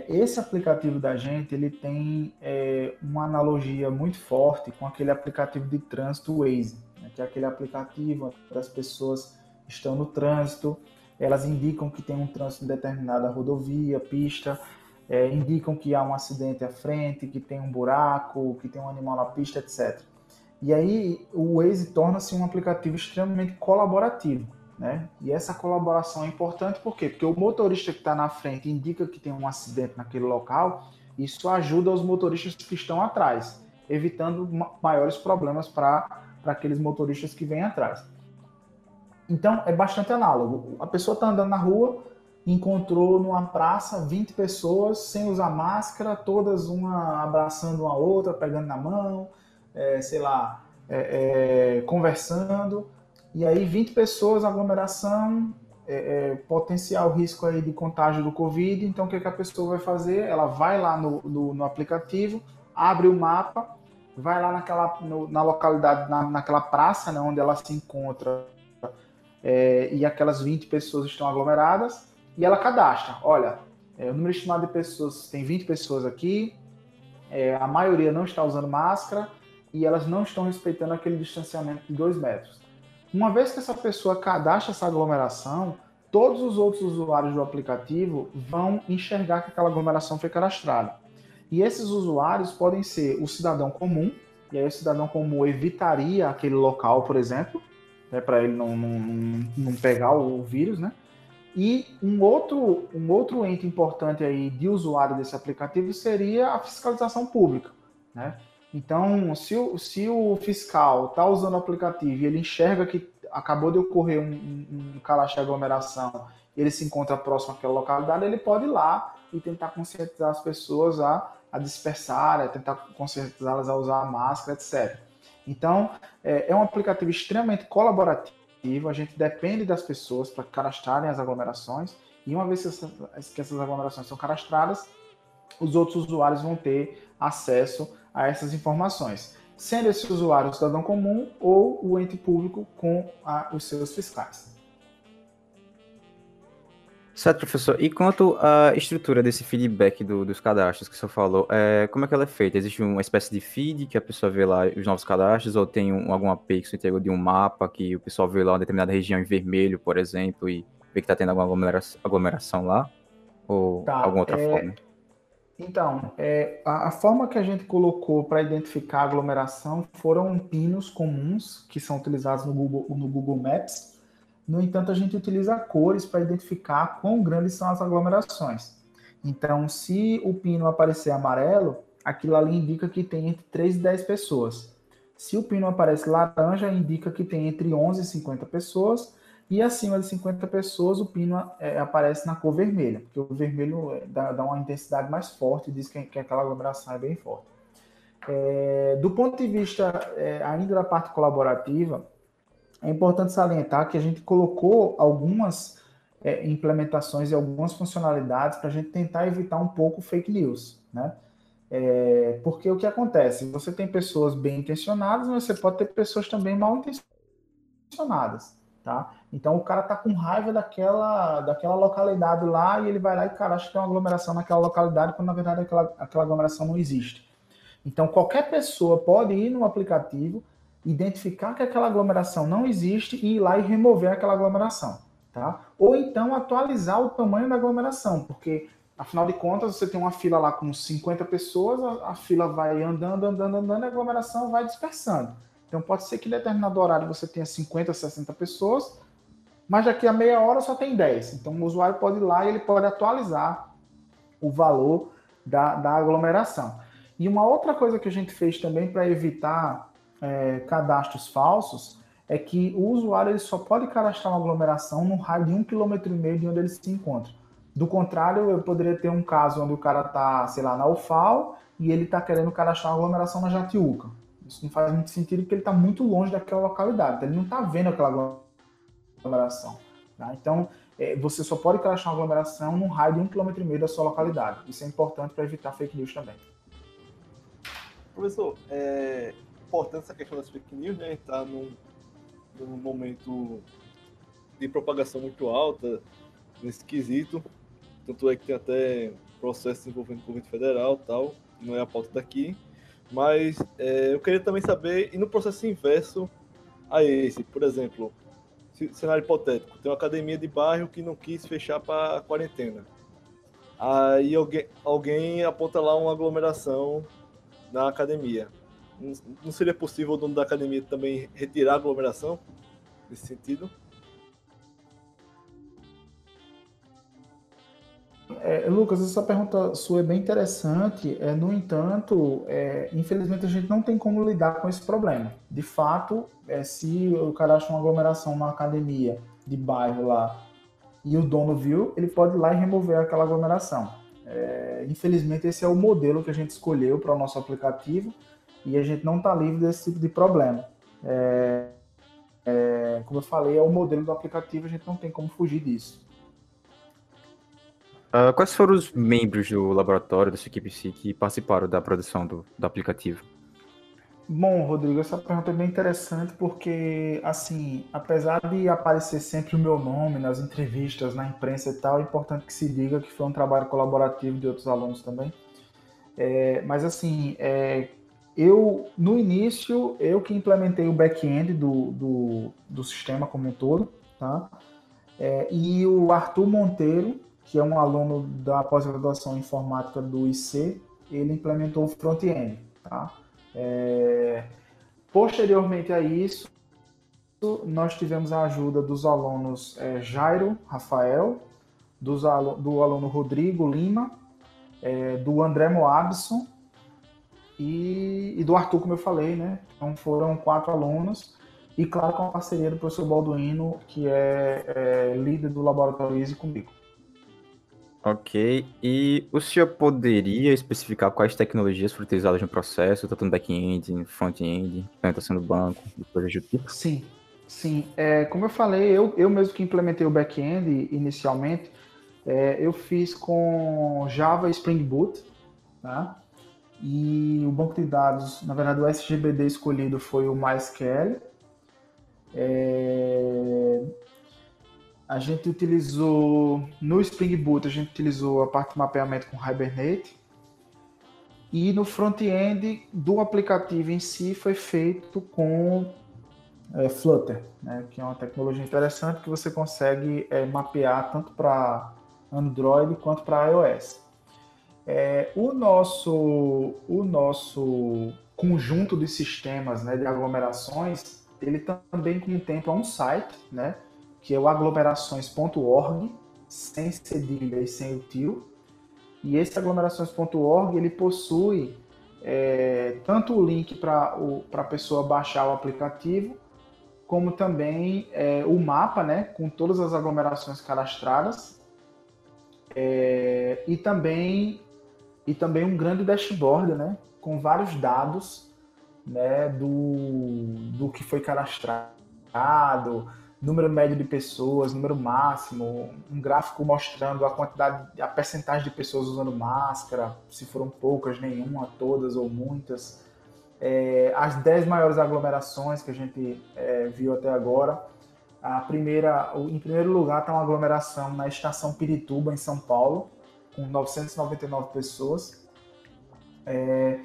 Esse aplicativo da gente, ele tem é, uma analogia muito forte com aquele aplicativo de trânsito Waze, né? Que é aquele aplicativo onde as pessoas estão no trânsito, elas indicam que tem um trânsito em determinada rodovia, pista, é, indicam que há um acidente à frente, que tem um buraco, que tem um animal na pista, etcétera. E aí o Waze torna-se um aplicativo extremamente colaborativo. Né? E essa colaboração é importante por quê? Porque o motorista que está na frente indica que tem um acidente naquele local, isso ajuda os motoristas que estão atrás, evitando maiores problemas para aqueles motoristas que vêm atrás. Então, é bastante análogo. A pessoa está andando na rua, encontrou numa praça vinte pessoas sem usar máscara, todas uma abraçando a outra, pegando na mão, é, sei lá, é, é, conversando. E aí vinte pessoas, aglomeração, é, é, potencial risco aí de contágio do Covid. Então o que, é que a pessoa vai fazer? Ela vai lá no, no, no aplicativo, abre o mapa, vai lá naquela, no, na localidade, na, naquela praça, né, onde ela se encontra é, e aquelas vinte pessoas estão aglomeradas e ela cadastra. Olha, é, o número estimado de pessoas, tem vinte pessoas aqui, é, a maioria não está usando máscara e elas não estão respeitando aquele distanciamento de dois metros. Uma vez que essa pessoa cadastra essa aglomeração, todos os outros usuários do aplicativo vão enxergar que aquela aglomeração foi cadastrada. E esses usuários podem ser o cidadão comum, e aí o cidadão comum evitaria aquele local, por exemplo, né, para ele não, não, não pegar o vírus, né? E um outro, um outro ente importante aí de usuário desse aplicativo seria a fiscalização pública, né? Então, se o, se o fiscal está usando o aplicativo e ele enxerga que acabou de ocorrer um, um, um calaxe de aglomeração, ele se encontra próximo àquela localidade, ele pode ir lá e tentar conscientizar as pessoas a, a dispersar, a tentar conscientizá-las a usar a máscara, etcétera. Então, é, é um aplicativo extremamente colaborativo, a gente depende das pessoas para cadastrarem as aglomerações, e uma vez que essas, que essas aglomerações são cadastradas, os outros usuários vão ter acesso a essas informações, sendo esse usuário o cidadão comum ou o ente público com a, os seus fiscais. Certo, professor. E quanto à estrutura desse feedback do, dos cadastros que o senhor falou, é, como é que ela é feita? Existe uma espécie de feed que a pessoa vê lá os novos cadastros, ou tem um, alguma A P I que se integrou de um mapa que o pessoal vê lá uma determinada região em vermelho, por exemplo, e vê que está tendo alguma aglomeração, aglomeração lá? Ou tá, alguma outra é... forma? Então, é, a, a forma que a gente colocou para identificar a aglomeração foram pinos comuns que são utilizados no Google, no Google Maps. No entanto, a gente utiliza cores para identificar quão grandes são as aglomerações. Então, se o pino aparecer amarelo, aquilo ali indica que tem entre três e dez pessoas. Se o pino aparece laranja, indica que tem entre onze e cinquenta pessoas. E acima de cinquenta pessoas, o pino é, aparece na cor vermelha, porque o vermelho dá, dá uma intensidade mais forte e diz que, que aquela aglomeração é bem forte. É, do ponto de vista é, ainda da parte colaborativa, é importante salientar que a gente colocou algumas é, implementações e algumas funcionalidades para a gente tentar evitar um pouco fake news, né? É, porque o que acontece? Você tem pessoas bem intencionadas, mas você pode ter pessoas também mal intencionadas. Tá? Então o cara tá com raiva daquela, daquela localidade lá e ele vai lá e cara, acha que tem uma aglomeração naquela localidade quando na verdade aquela, aquela aglomeração não existe. Então qualquer pessoa pode ir no aplicativo, identificar que aquela aglomeração não existe e ir lá e remover aquela aglomeração, tá? Ou então atualizar o tamanho da aglomeração, porque afinal de contas você tem uma fila lá com cinquenta pessoas, a, a fila vai andando, andando, andando e a aglomeração vai dispersando. Então, pode ser que em determinado horário você tenha cinquenta, sessenta pessoas, mas daqui a meia hora só tem dez. Então, o usuário pode ir lá e ele pode atualizar o valor da, da aglomeração. E uma outra coisa que a gente fez também para evitar é, cadastros falsos é que o usuário ele só pode cadastrar uma aglomeração num raio de um vírgula cinco quilômetros de onde ele se encontra. Do contrário, eu poderia ter um caso onde o cara está, sei lá, na U F A L e ele está querendo cadastrar uma aglomeração na Jatiúca. Isso não faz muito sentido porque ele está muito longe daquela localidade, então ele não está vendo aquela aglomeração. Tá? Então, é, você só pode cadastrar uma aglomeração num raio de um vírgula cinco quilômetros da sua localidade. Isso é importante para evitar fake news também. Professor, é importante essa questão das fake news, né? A gente está num, num momento de propagação muito alta, nesse quesito. Tanto é que tem até processo envolvendo o governo federal e tal, não é a pauta daqui. Mas é, eu queria também saber, e no processo inverso a esse, por exemplo, cenário hipotético, tem uma academia de bairro que não quis fechar para a quarentena. Aí alguém, alguém aponta lá uma aglomeração na academia. Não, não seria possível o dono da academia também retirar a aglomeração nesse sentido? É, Lucas, essa pergunta sua é bem interessante, é, no entanto, é, infelizmente a gente não tem como lidar com esse problema. De fato, é, se o cara acha uma aglomeração numa academia de bairro lá e o dono viu, ele pode ir lá e remover aquela aglomeração. É, infelizmente esse é o modelo que a gente escolheu para o nosso aplicativo e a gente não está livre desse tipo de problema. É, é, como eu falei, é o modelo do aplicativo, a gente não tem como fugir disso. Uh, quais foram os membros do laboratório, da sua equipe que participaram da produção do, do aplicativo? Bom, Rodrigo, essa pergunta é bem interessante porque, assim, apesar de aparecer sempre o meu nome nas entrevistas, na imprensa e tal, é importante que se diga que foi um trabalho colaborativo de outros alunos também. É, mas, assim, é, eu, no início, eu que implementei o back-end do, do, do sistema como um todo, tá? É, e o Arthur Monteiro, que é um aluno da pós-graduação em informática do I C, ele implementou o front-end, tá? É, posteriormente a isso, nós tivemos a ajuda dos alunos é, Jairo Rafael, dos al do aluno Rodrigo Lima, é, do André Moabson e, e do Arthur, como eu falei, né? Então foram quatro alunos, e claro, com a parceria do professor Balduíno, que é, é líder do laboratório Waze, comigo. Ok, e o senhor poderia especificar quais tecnologias foram utilizadas no processo, tanto no back-end, front-end, implementação do banco, coisas do tipo? Sim, sim. É, como eu falei, eu, eu mesmo que implementei o back-end inicialmente, é, eu fiz com Java e Spring Boot, tá? E o banco de dados, na verdade o S G B D escolhido foi o MySQL. É... A gente utilizou, no Spring Boot, a gente utilizou a parte de mapeamento com Hibernate. E no front-end do aplicativo em si foi feito com é, Flutter, né, que é uma tecnologia interessante que você consegue é, mapear tanto para Android quanto para iOS. É, o, nosso, o nosso conjunto de sistemas, né, de aglomerações, ele também contempla um site, né, que é o aglomerações ponto org, sem cedilha e sem o til. E esse aglomerações ponto org, ele possui é, tanto o link para a pessoa baixar o aplicativo, como também é, o mapa, né, com todas as aglomerações cadastradas, é, e, também, e também um grande dashboard, né, com vários dados, né, do, do que foi cadastrado, número médio de pessoas, número máximo, um gráfico mostrando a quantidade, a percentagem de pessoas usando máscara, se foram poucas, nenhuma, todas ou muitas, é, as dez maiores aglomerações que a gente é, viu até agora. A primeira, em primeiro lugar está uma aglomeração na Estação Pirituba, em São Paulo, com novecentas e noventa e nove pessoas, é,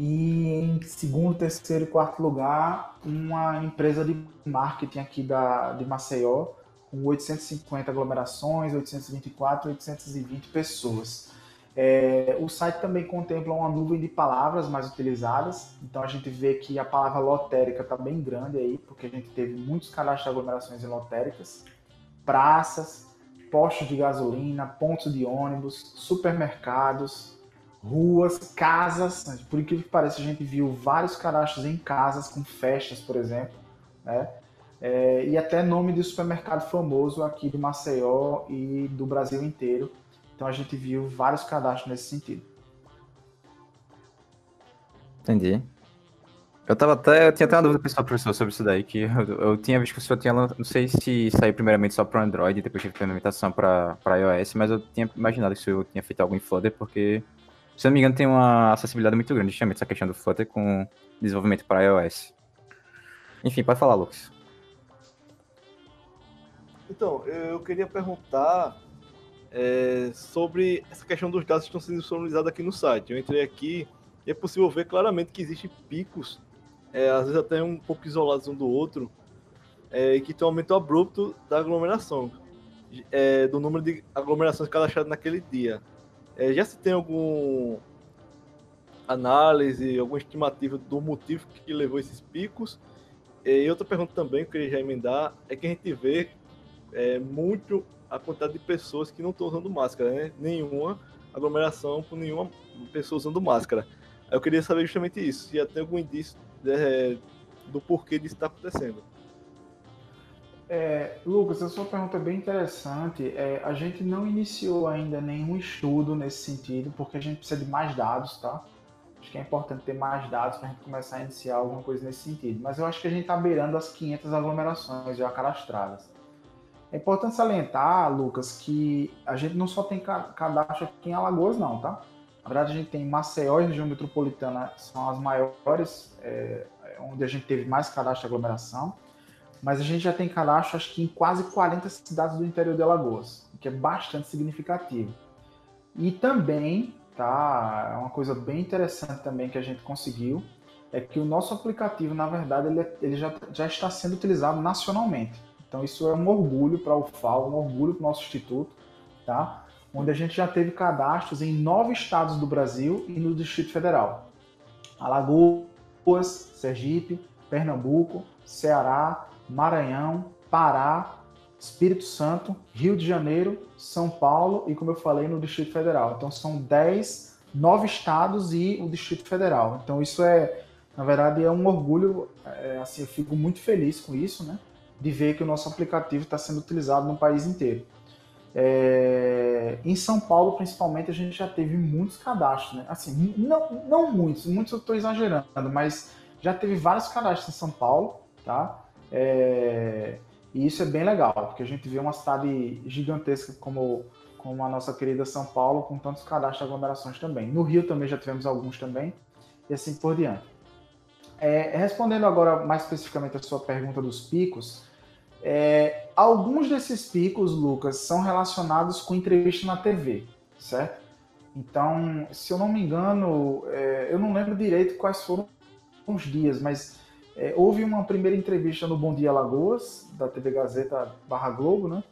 e em segundo, terceiro e quarto lugar, uma empresa de marketing aqui da, de Maceió, com oitocentas e cinquenta aglomerações, oitocentas e vinte e quatro, oitocentas e vinte pessoas. É, o site também contempla uma nuvem de palavras mais utilizadas, então a gente vê que a palavra lotérica está bem grande aí, porque a gente teve muitos cadastros de aglomerações em lotéricas, praças, postos de gasolina, pontos de ônibus, supermercados, ruas, casas. Por incrível que pareça, a gente viu vários cadastros em casas, com festas, por exemplo, né? É, e até nome de supermercado famoso aqui de Maceió e do Brasil inteiro. Então a gente viu vários cadastros nesse sentido. Entendi. Eu tava até, eu tinha até uma dúvida pessoal, professor, sobre isso daí, que eu, eu tinha visto que o senhor tinha, não sei se saiu primeiramente só para Android e depois teve implementação para iOS, mas eu tinha imaginado que o senhor tinha feito algo em Flutter, porque, se não me engano, tem uma acessibilidade muito grande, justamente essa questão do Flutter com desenvolvimento para iOS. Enfim, pode falar, Lucas. Então, eu queria perguntar é, sobre essa questão dos dados que estão sendo disponibilizados aqui no site. Eu entrei aqui e é possível ver claramente que existem picos, é, às vezes até um pouco isolados um do outro, é, e que tem um aumento abrupto da aglomeração, é, do número de aglomerações cadastradas naquele dia. É, já se tem alguma análise, alguma estimativa do motivo que levou esses picos? E outra pergunta também que eu queria já emendar é que a gente vê é, muito a quantidade de pessoas que não estão usando máscara, né? Nenhuma aglomeração por nenhuma pessoa usando máscara. Eu queria saber justamente isso, se já tem algum indício de, do porquê disso está acontecendo. É, Lucas, a sua pergunta é bem interessante. É, a gente não iniciou ainda nenhum estudo nesse sentido, porque a gente precisa de mais dados, tá? Acho que é importante ter mais dados para a gente começar a iniciar alguma coisa nesse sentido. Mas eu acho que a gente está beirando as quinhentas aglomerações já cadastradas. É importante salientar, Lucas, que a gente não só tem cadastro aqui em Alagoas, não, tá? Na verdade, a gente tem Maceió e região metropolitana, são as maiores, é, onde a gente teve mais cadastro de aglomeração. Mas a gente já tem cadastro, acho que em quase quarenta cidades do interior de Alagoas, o que é bastante significativo. E também, tá, uma coisa bem interessante também que a gente conseguiu, é que o nosso aplicativo, na verdade, ele, ele já, já está sendo utilizado nacionalmente. Então isso é um orgulho para a U F A L, um orgulho para o nosso instituto, tá? Onde a gente já teve cadastros em nove estados do Brasil e no Distrito Federal. Alagoas, Sergipe, Pernambuco, Ceará, Maranhão, Pará, Espírito Santo, Rio de Janeiro, São Paulo e, como eu falei, no Distrito Federal. Então são dez, nove estados e o Distrito Federal. Então isso é, na verdade, é um orgulho, é, assim, eu fico muito feliz com isso, né? De ver que o nosso aplicativo está sendo utilizado no país inteiro. É, em São Paulo, principalmente, a gente já teve muitos cadastros, né? Assim, não, não muitos, muitos eu estou exagerando, mas já teve vários cadastros em São Paulo, tá? É, e isso é bem legal, porque a gente vê uma cidade gigantesca como, como a nossa querida São Paulo, com tantos cadastros de aglomerações também. No Rio também já tivemos alguns também, e assim por diante. É, respondendo agora mais especificamente a sua pergunta dos picos, é, alguns desses picos, Lucas, são relacionados com entrevista na T V, certo? Então, se eu não me engano, é, eu não lembro direito quais foram os dias, mas é, houve uma primeira entrevista no Bom Dia Alagoas, da T V Gazeta barra Globo, né?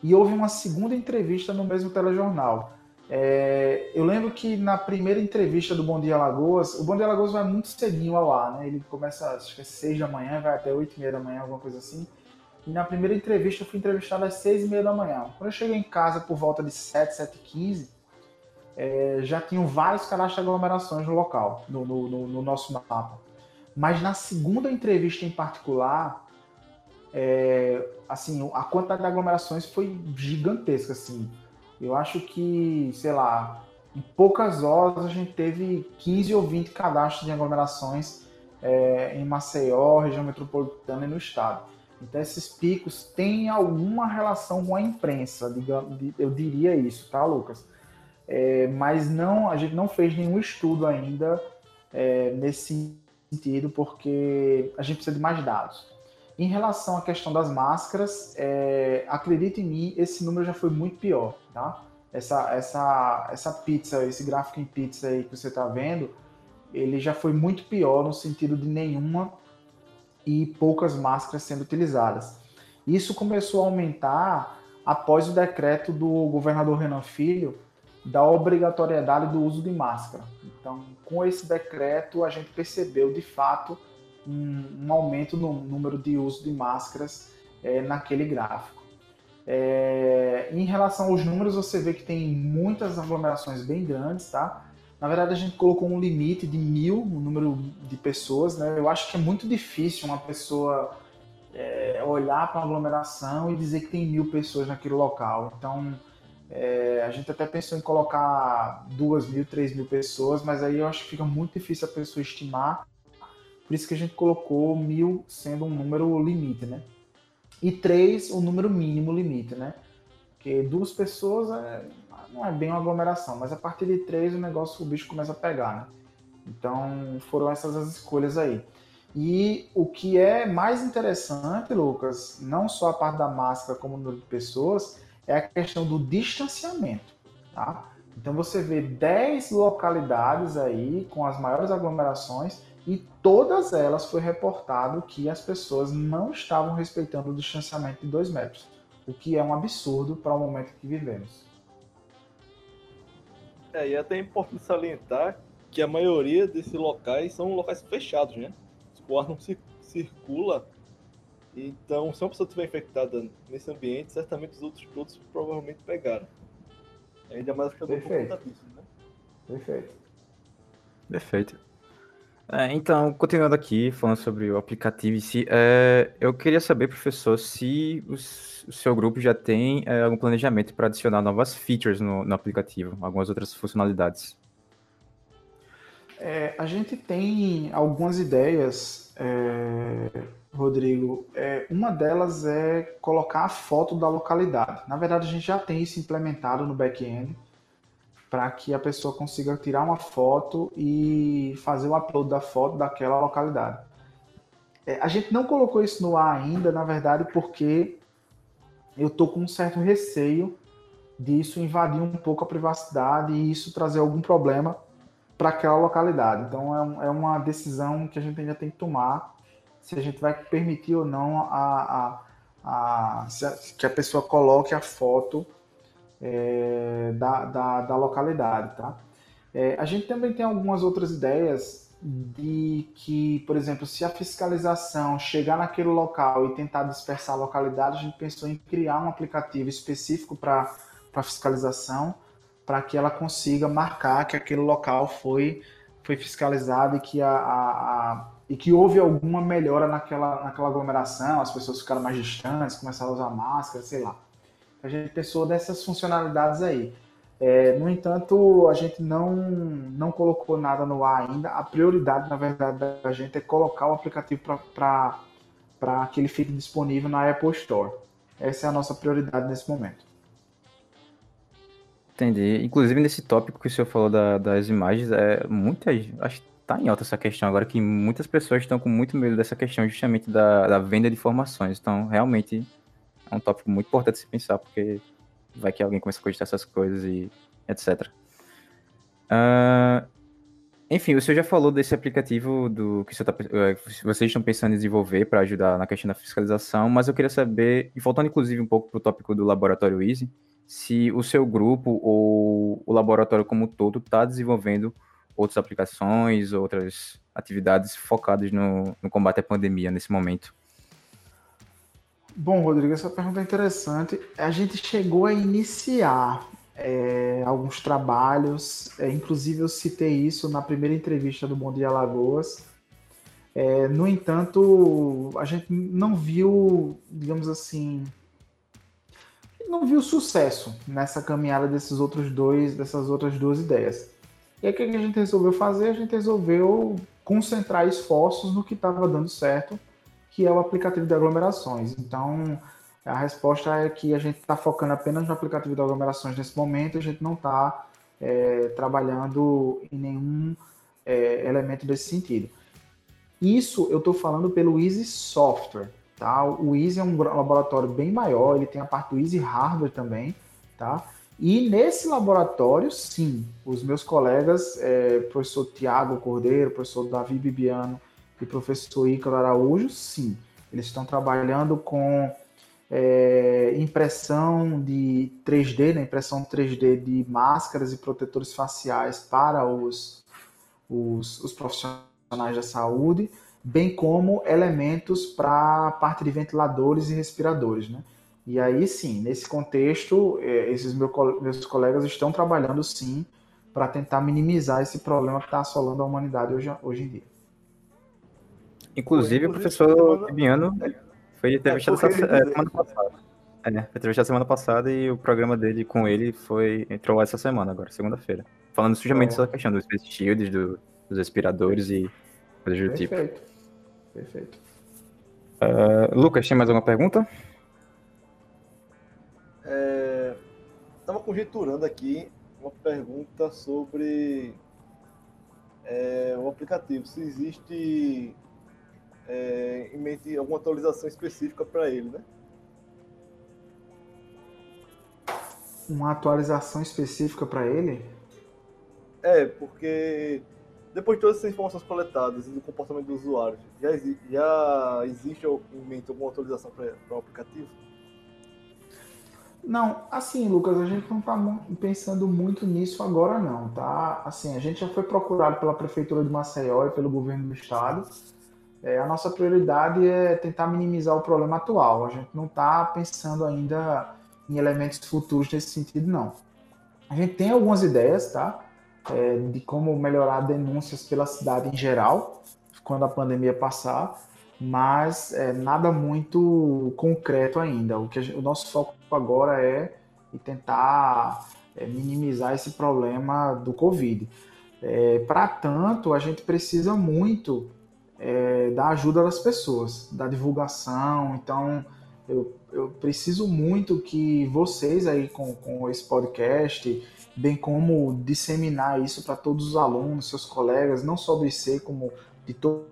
E houve uma segunda entrevista no mesmo telejornal. É, eu lembro que na primeira entrevista do Bom Dia Alagoas, o Bom Dia Alagoas vai muito cedinho ao ar, né? Ele começa às seis da manhã, vai até oito e meia da manhã, alguma coisa assim. E na primeira entrevista eu fui entrevistado às seis e meia da manhã. Quando eu cheguei em casa por volta de sete, sete e quinze, é, já tinham vários cadastros de aglomerações no local, no, no, no, no nosso mapa. Mas na segunda entrevista em particular, é, assim, a quantidade de aglomerações foi gigantesca, assim. Eu acho que, sei lá, em poucas horas a gente teve quinze ou vinte cadastros de aglomerações é, em Maceió, região metropolitana e no estado. Então esses picos têm alguma relação com a imprensa, digamos, eu diria isso, tá, Lucas? É, mas não, a gente não fez nenhum estudo ainda é, nesse sentido, porque a gente precisa de mais dados. Em relação à questão das máscaras, é, acredita em mim, esse número já foi muito pior, tá? Essa, essa, essa pizza, esse gráfico em pizza aí que você está vendo, ele já foi muito pior no sentido de nenhuma e poucas máscaras sendo utilizadas. Isso começou a aumentar após o decreto do governador Renan Filho da obrigatoriedade do uso de máscara. Então, com esse decreto, a gente percebeu, de fato, um, um aumento no número de uso de máscaras é, naquele gráfico. É, em relação aos números, você vê que tem muitas aglomerações bem grandes, tá? Na verdade, a gente colocou um limite de mil, o número de pessoas, né? Eu acho que é muito difícil uma pessoa é, olhar para uma aglomeração e dizer que tem mil pessoas naquele local. Então, é, a gente até pensou em colocar duas mil, três mil pessoas, mas aí eu acho que fica muito difícil a pessoa estimar. Por isso que a gente colocou mil sendo um número limite, né? E três, o número mínimo limite, né? Porque duas pessoas é, não é bem uma aglomeração, mas a partir de três o negócio, o bicho começa a pegar, né? Então foram essas as escolhas aí. E o que é mais interessante, Lucas, não só a parte da máscara como o número de pessoas, é a questão do distanciamento, tá? Então você vê dez localidades aí com as maiores aglomerações e todas elas foi reportado que as pessoas não estavam respeitando o distanciamento de dois metros, o que é um absurdo para o momento que vivemos. É, e é até importante salientar que a maioria desses locais são locais fechados, né? O ar não se, circula, então se uma pessoa estiver infectada nesse ambiente, certamente os outros todos provavelmente pegaram. Ainda mais que eu dou por conta disso, né? Perfeito. Perfeito. É, então, continuando aqui, falando sobre o aplicativo em si, é, eu queria saber, professor, se os, o seu grupo já tem é, algum planejamento para adicionar novas features no, no aplicativo, algumas outras funcionalidades. É, a gente tem algumas ideias, é, Rodrigo. É, uma delas é colocar a foto da localidade. Na verdade, a gente já tem isso implementado no back-end, para que a pessoa consiga tirar uma foto e fazer o upload da foto daquela localidade. É, a gente não colocou isso no ar ainda, na verdade, porque eu estou com um certo receio disso invadir um pouco a privacidade e isso trazer algum problema para aquela localidade. Então é, um, é uma decisão que a gente ainda tem que tomar, se a gente vai permitir ou não a, a, a, se a, que a pessoa coloque a foto É, da, da, da localidade, tá? É, a gente também tem algumas outras ideias de que, por exemplo, se a fiscalização chegar naquele local e tentar dispersar a localidade, a gente pensou em criar um aplicativo específico para a fiscalização, para que ela consiga marcar que aquele local foi, foi fiscalizado e que, a, a, a, e que houve alguma melhora naquela, naquela aglomeração, as pessoas ficaram mais distantes, começaram a usar máscara, sei lá. A gente pensou nessas funcionalidades aí. É, no entanto, a gente não, não colocou nada no ar ainda. A prioridade, na verdade, da gente é colocar o aplicativo para que ele fique disponível na Apple Store. Essa é a nossa prioridade nesse momento. Entendi. Inclusive, nesse tópico que o senhor falou da, das imagens, é, muitas, acho que está em alta essa questão agora, que muitas pessoas estão com muito medo dessa questão justamente da, da venda de informações. Então, realmente, é um tópico muito importante se pensar, porque... vai que alguém começa a cogitar essas coisas e etcétera. Uh, enfim, o senhor já falou desse aplicativo do que você tá, vocês estão pensando em desenvolver para ajudar na questão da fiscalização, mas eu queria saber, e voltando inclusive um pouco para o tópico do Laboratório Waze, se o seu grupo ou o laboratório como um todo está desenvolvendo outras aplicações, outras atividades focadas no, no combate à pandemia nesse momento. Bom, Rodrigo, essa pergunta é interessante. A gente chegou a iniciar é, alguns trabalhos, é, inclusive eu citei isso na primeira entrevista do Bom Dia Alagoas. É, no entanto, a gente não viu, digamos assim, não viu sucesso nessa caminhada desses outros dois, dessas outras duas ideias. E aí o que a gente resolveu fazer? A gente resolveu concentrar esforços no que estava dando certo, que é o aplicativo de aglomerações. Então, a resposta é que a gente está focando apenas no aplicativo de aglomerações nesse momento, a gente não está é, trabalhando em nenhum é, elemento desse sentido. Isso eu estou falando pelo Easy Software, tá? O Easy é um laboratório bem maior, ele tem a parte do Easy Hardware também, tá? E nesse laboratório, sim, os meus colegas, é, professor Tiago Cordeiro, professor Davi Bibiano, e professor Ícaro Araújo, sim, eles estão trabalhando com é, impressão de três D, né? Impressão três D de máscaras e protetores faciais para os, os, os profissionais da saúde, bem como elementos para a parte de ventiladores e respiradores, né? E aí, sim, nesse contexto, é, esses meu, meus colegas estão trabalhando, sim, para tentar minimizar esse problema que está assolando a humanidade hoje, hoje em dia. Inclusive, Inclusive, o professor Bibiano foi entrevistado é, semana passada. É, foi entrevistado semana passada e o programa dele com ele foi, entrou essa semana agora, segunda-feira. Falando justamente é. sobre a questão dos face shields, do, dos respiradores e coisas do tipo. Perfeito. Perfeito. Uh, Lucas, tem mais alguma pergunta? É, estava conjecturando aqui uma pergunta sobre é, o aplicativo. Se existe... É, em mente alguma atualização específica para ele, né? Uma atualização específica para ele? É, porque depois de todas essas informações coletadas e do comportamento do usuário, já, já existe em mente alguma atualização para o aplicativo? Não, assim, Lucas, a gente não está pensando muito nisso agora não, tá? Assim, a gente já foi procurado pela Prefeitura de Maceió e pelo Governo do Estado. É, a nossa prioridade é tentar minimizar o problema atual. A gente não está pensando ainda em elementos futuros nesse sentido, não. A gente tem algumas ideias, tá? É, de como melhorar denúncias pela cidade em geral, quando a pandemia passar, mas é, nada muito concreto ainda. O, que a gente, o nosso foco agora é tentar é, minimizar esse problema do Covid. É, para tanto, a gente precisa muito... É, da ajuda das pessoas, da divulgação. Então, eu, eu preciso muito que vocês aí com, com esse podcast, bem como disseminar isso para todos os alunos, seus colegas, não só do I C, como de to-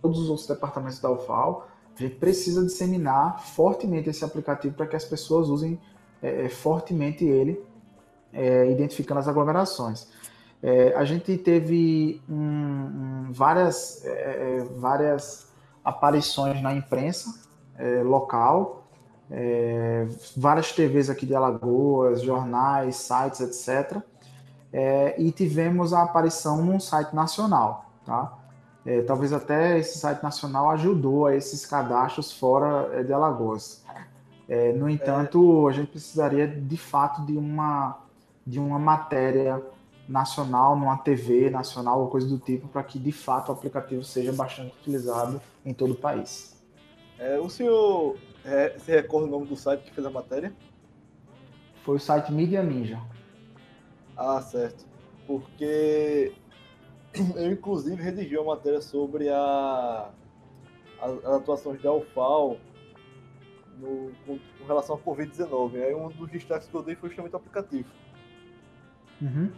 todos os outros departamentos da U F A L. A gente precisa disseminar fortemente esse aplicativo para que as pessoas usem é, fortemente ele, é, identificando as aglomerações. É, a gente teve um, um, várias, é, várias aparições na imprensa é, local, é, várias T Vs aqui de Alagoas, jornais, sites, etcétera. É, e tivemos a aparição num site nacional, tá? É, talvez até esse site nacional ajudou a esses cadastros fora de Alagoas. É, no entanto, a gente precisaria de fato de uma, de uma matéria nacional, numa T V nacional ou coisa do tipo, para que de fato o aplicativo seja bastante utilizado em todo o país. É, o senhor é, se recorda o nome do site que fez a matéria? Foi o site Media Ninja. Ah, certo. Porque eu, inclusive, redigi uma matéria sobre a, a, as atuações da U F A L no, com, com relação à covid dezenove. Aí um dos destaques que eu dei foi justamente o aplicativo. Uhum.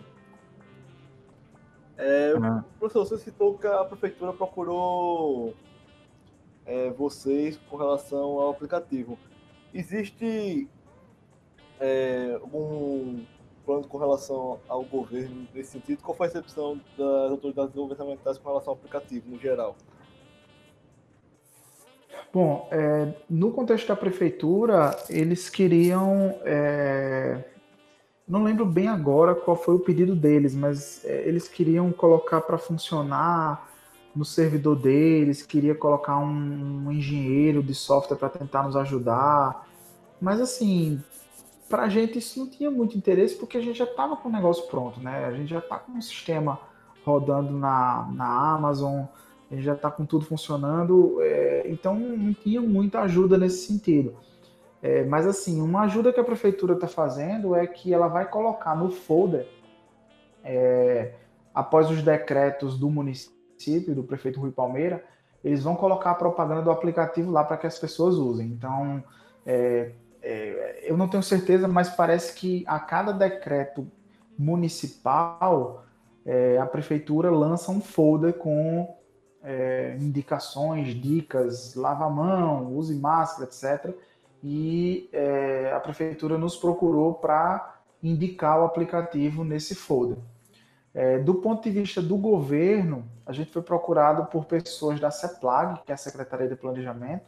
É, uhum. Professor, você citou que a prefeitura procurou é, vocês com relação ao aplicativo. Existe é, algum plano com relação ao governo nesse sentido? Qual foi a recepção das autoridades governamentais com relação ao aplicativo, no geral? Bom, é, no contexto da prefeitura, eles queriam... É... Não lembro bem agora qual foi o pedido deles, mas é, eles queriam colocar para funcionar no servidor deles, queria colocar um, um engenheiro de software para tentar nos ajudar. Mas assim, para a gente isso não tinha muito interesse, porque a gente já estava com o negócio pronto, né? A gente já está com o sistema rodando na, na Amazon, a gente já está com tudo funcionando, é, então não tinha muita ajuda nesse sentido. É, mas assim, uma ajuda que a prefeitura está fazendo é que ela vai colocar no folder, é, após os decretos do município, do prefeito Rui Palmeira, eles vão colocar a propaganda do aplicativo lá para que as pessoas usem. Então, é, é, eu não tenho certeza, mas parece que a cada decreto municipal, é, a prefeitura lança um folder com é, indicações, dicas, lava a mão, use máscara, etcétera, e é, a prefeitura nos procurou para indicar o aplicativo nesse folder. É, do ponto de vista do governo, a gente foi procurado por pessoas da CEPLAG, que é a Secretaria de Planejamento,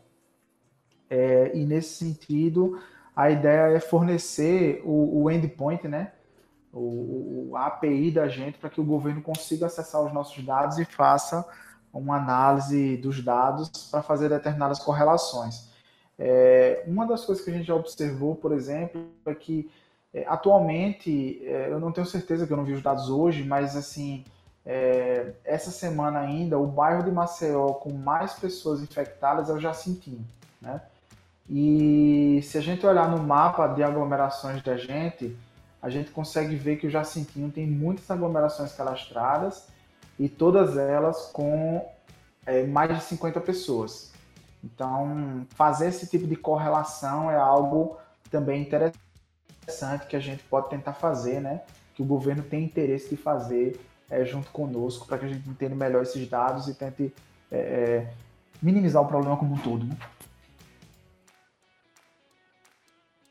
é, e nesse sentido a ideia é fornecer o, o endpoint, né, o, o, a API da gente, para que o governo consiga acessar os nossos dados e faça uma análise dos dados para fazer determinadas correlações. É, uma das coisas que a gente já observou, por exemplo, é que é, atualmente, é, eu não tenho certeza que eu não vi os dados hoje, mas assim, é, essa semana ainda, o bairro de Maceió com mais pessoas infectadas é o Jacintinho, né? E se a gente olhar no mapa de aglomerações da gente, a gente consegue ver que o Jacintinho tem muitas aglomerações cadastradas e todas elas com é, mais de cinquenta pessoas. Então, fazer esse tipo de correlação é algo também interessante que a gente pode tentar fazer, né? Que o governo tem interesse de fazer é, junto conosco, para que a gente entenda melhor esses dados e tente é, é, minimizar o problema como um todo, né?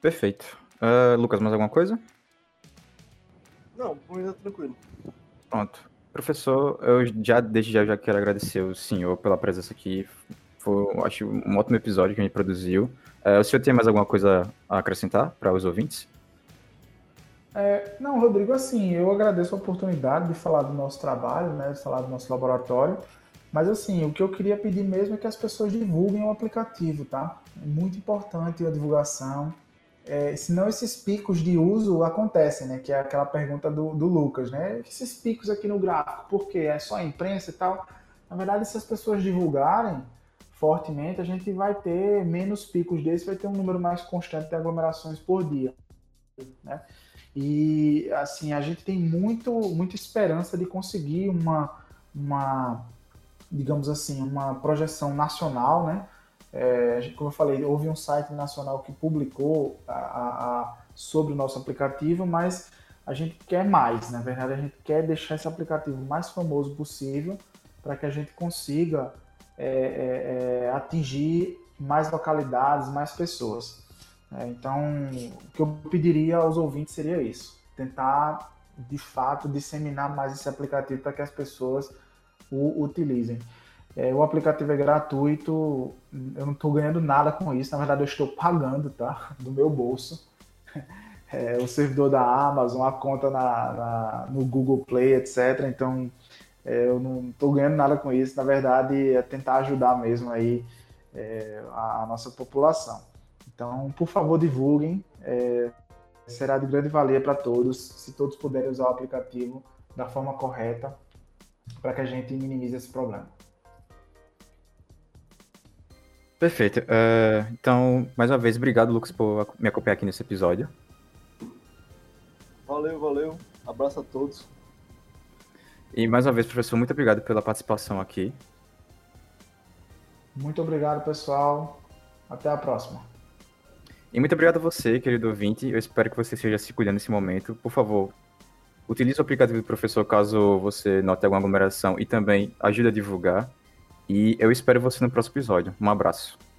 Perfeito. Uh, Lucas, mais alguma coisa? Não, coisa tranquilo. Pronto. Professor, eu já, desde já, já quero agradecer o senhor pela presença aqui. Foi, acho, um ótimo episódio que a gente produziu. É, o senhor tem mais alguma coisa a acrescentar para os ouvintes? É, não, Rodrigo, assim, eu agradeço a oportunidade de falar do nosso trabalho, né, de falar do nosso laboratório, mas, assim, o que eu queria pedir mesmo é que as pessoas divulguem o aplicativo, tá? É muito importante a divulgação, é, senão esses picos de uso acontecem, né, que é aquela pergunta do, do Lucas, né? Esses picos aqui no gráfico, por quê? É só a imprensa e tal? Na verdade, se as pessoas divulgarem fortemente, a gente vai ter menos picos desses, vai ter um número mais constante de aglomerações por dia, né? E, assim, a gente tem muito, muita esperança de conseguir uma, uma, digamos assim, uma projeção nacional, né? É, como eu falei, houve um site nacional que publicou a, a, a, sobre o nosso aplicativo, mas a gente quer mais, na verdade, a gente quer deixar esse aplicativo o mais famoso possível para que a gente consiga É, é, é, atingir mais localidades, mais pessoas. É, então, o que eu pediria aos ouvintes seria isso: tentar, de fato, disseminar mais esse aplicativo para que as pessoas o utilizem. É, o aplicativo é gratuito, eu não estou ganhando nada com isso, na verdade eu estou pagando, tá? Do meu bolso. É, o servidor da Amazon, a conta na, na, no Google Play, etcétera. Então, é, eu não estou ganhando nada com isso, na verdade é tentar ajudar mesmo aí é, a, a nossa população. Então, por favor, divulguem, é, será de grande valia para todos, se todos puderem usar o aplicativo da forma correta, para que a gente minimize esse problema. Perfeito. Uh, então, mais uma vez, obrigado, Lucas, por me acompanhar aqui nesse episódio. Valeu, valeu. Abraço a todos. E mais uma vez, professor, muito obrigado pela participação aqui. Muito obrigado, pessoal. Até a próxima. E muito obrigado a você, querido ouvinte. Eu espero que você esteja se cuidando nesse momento. Por favor, utilize o aplicativo do professor caso você note alguma aglomeração e também ajude a divulgar. E eu espero você no próximo episódio. Um abraço.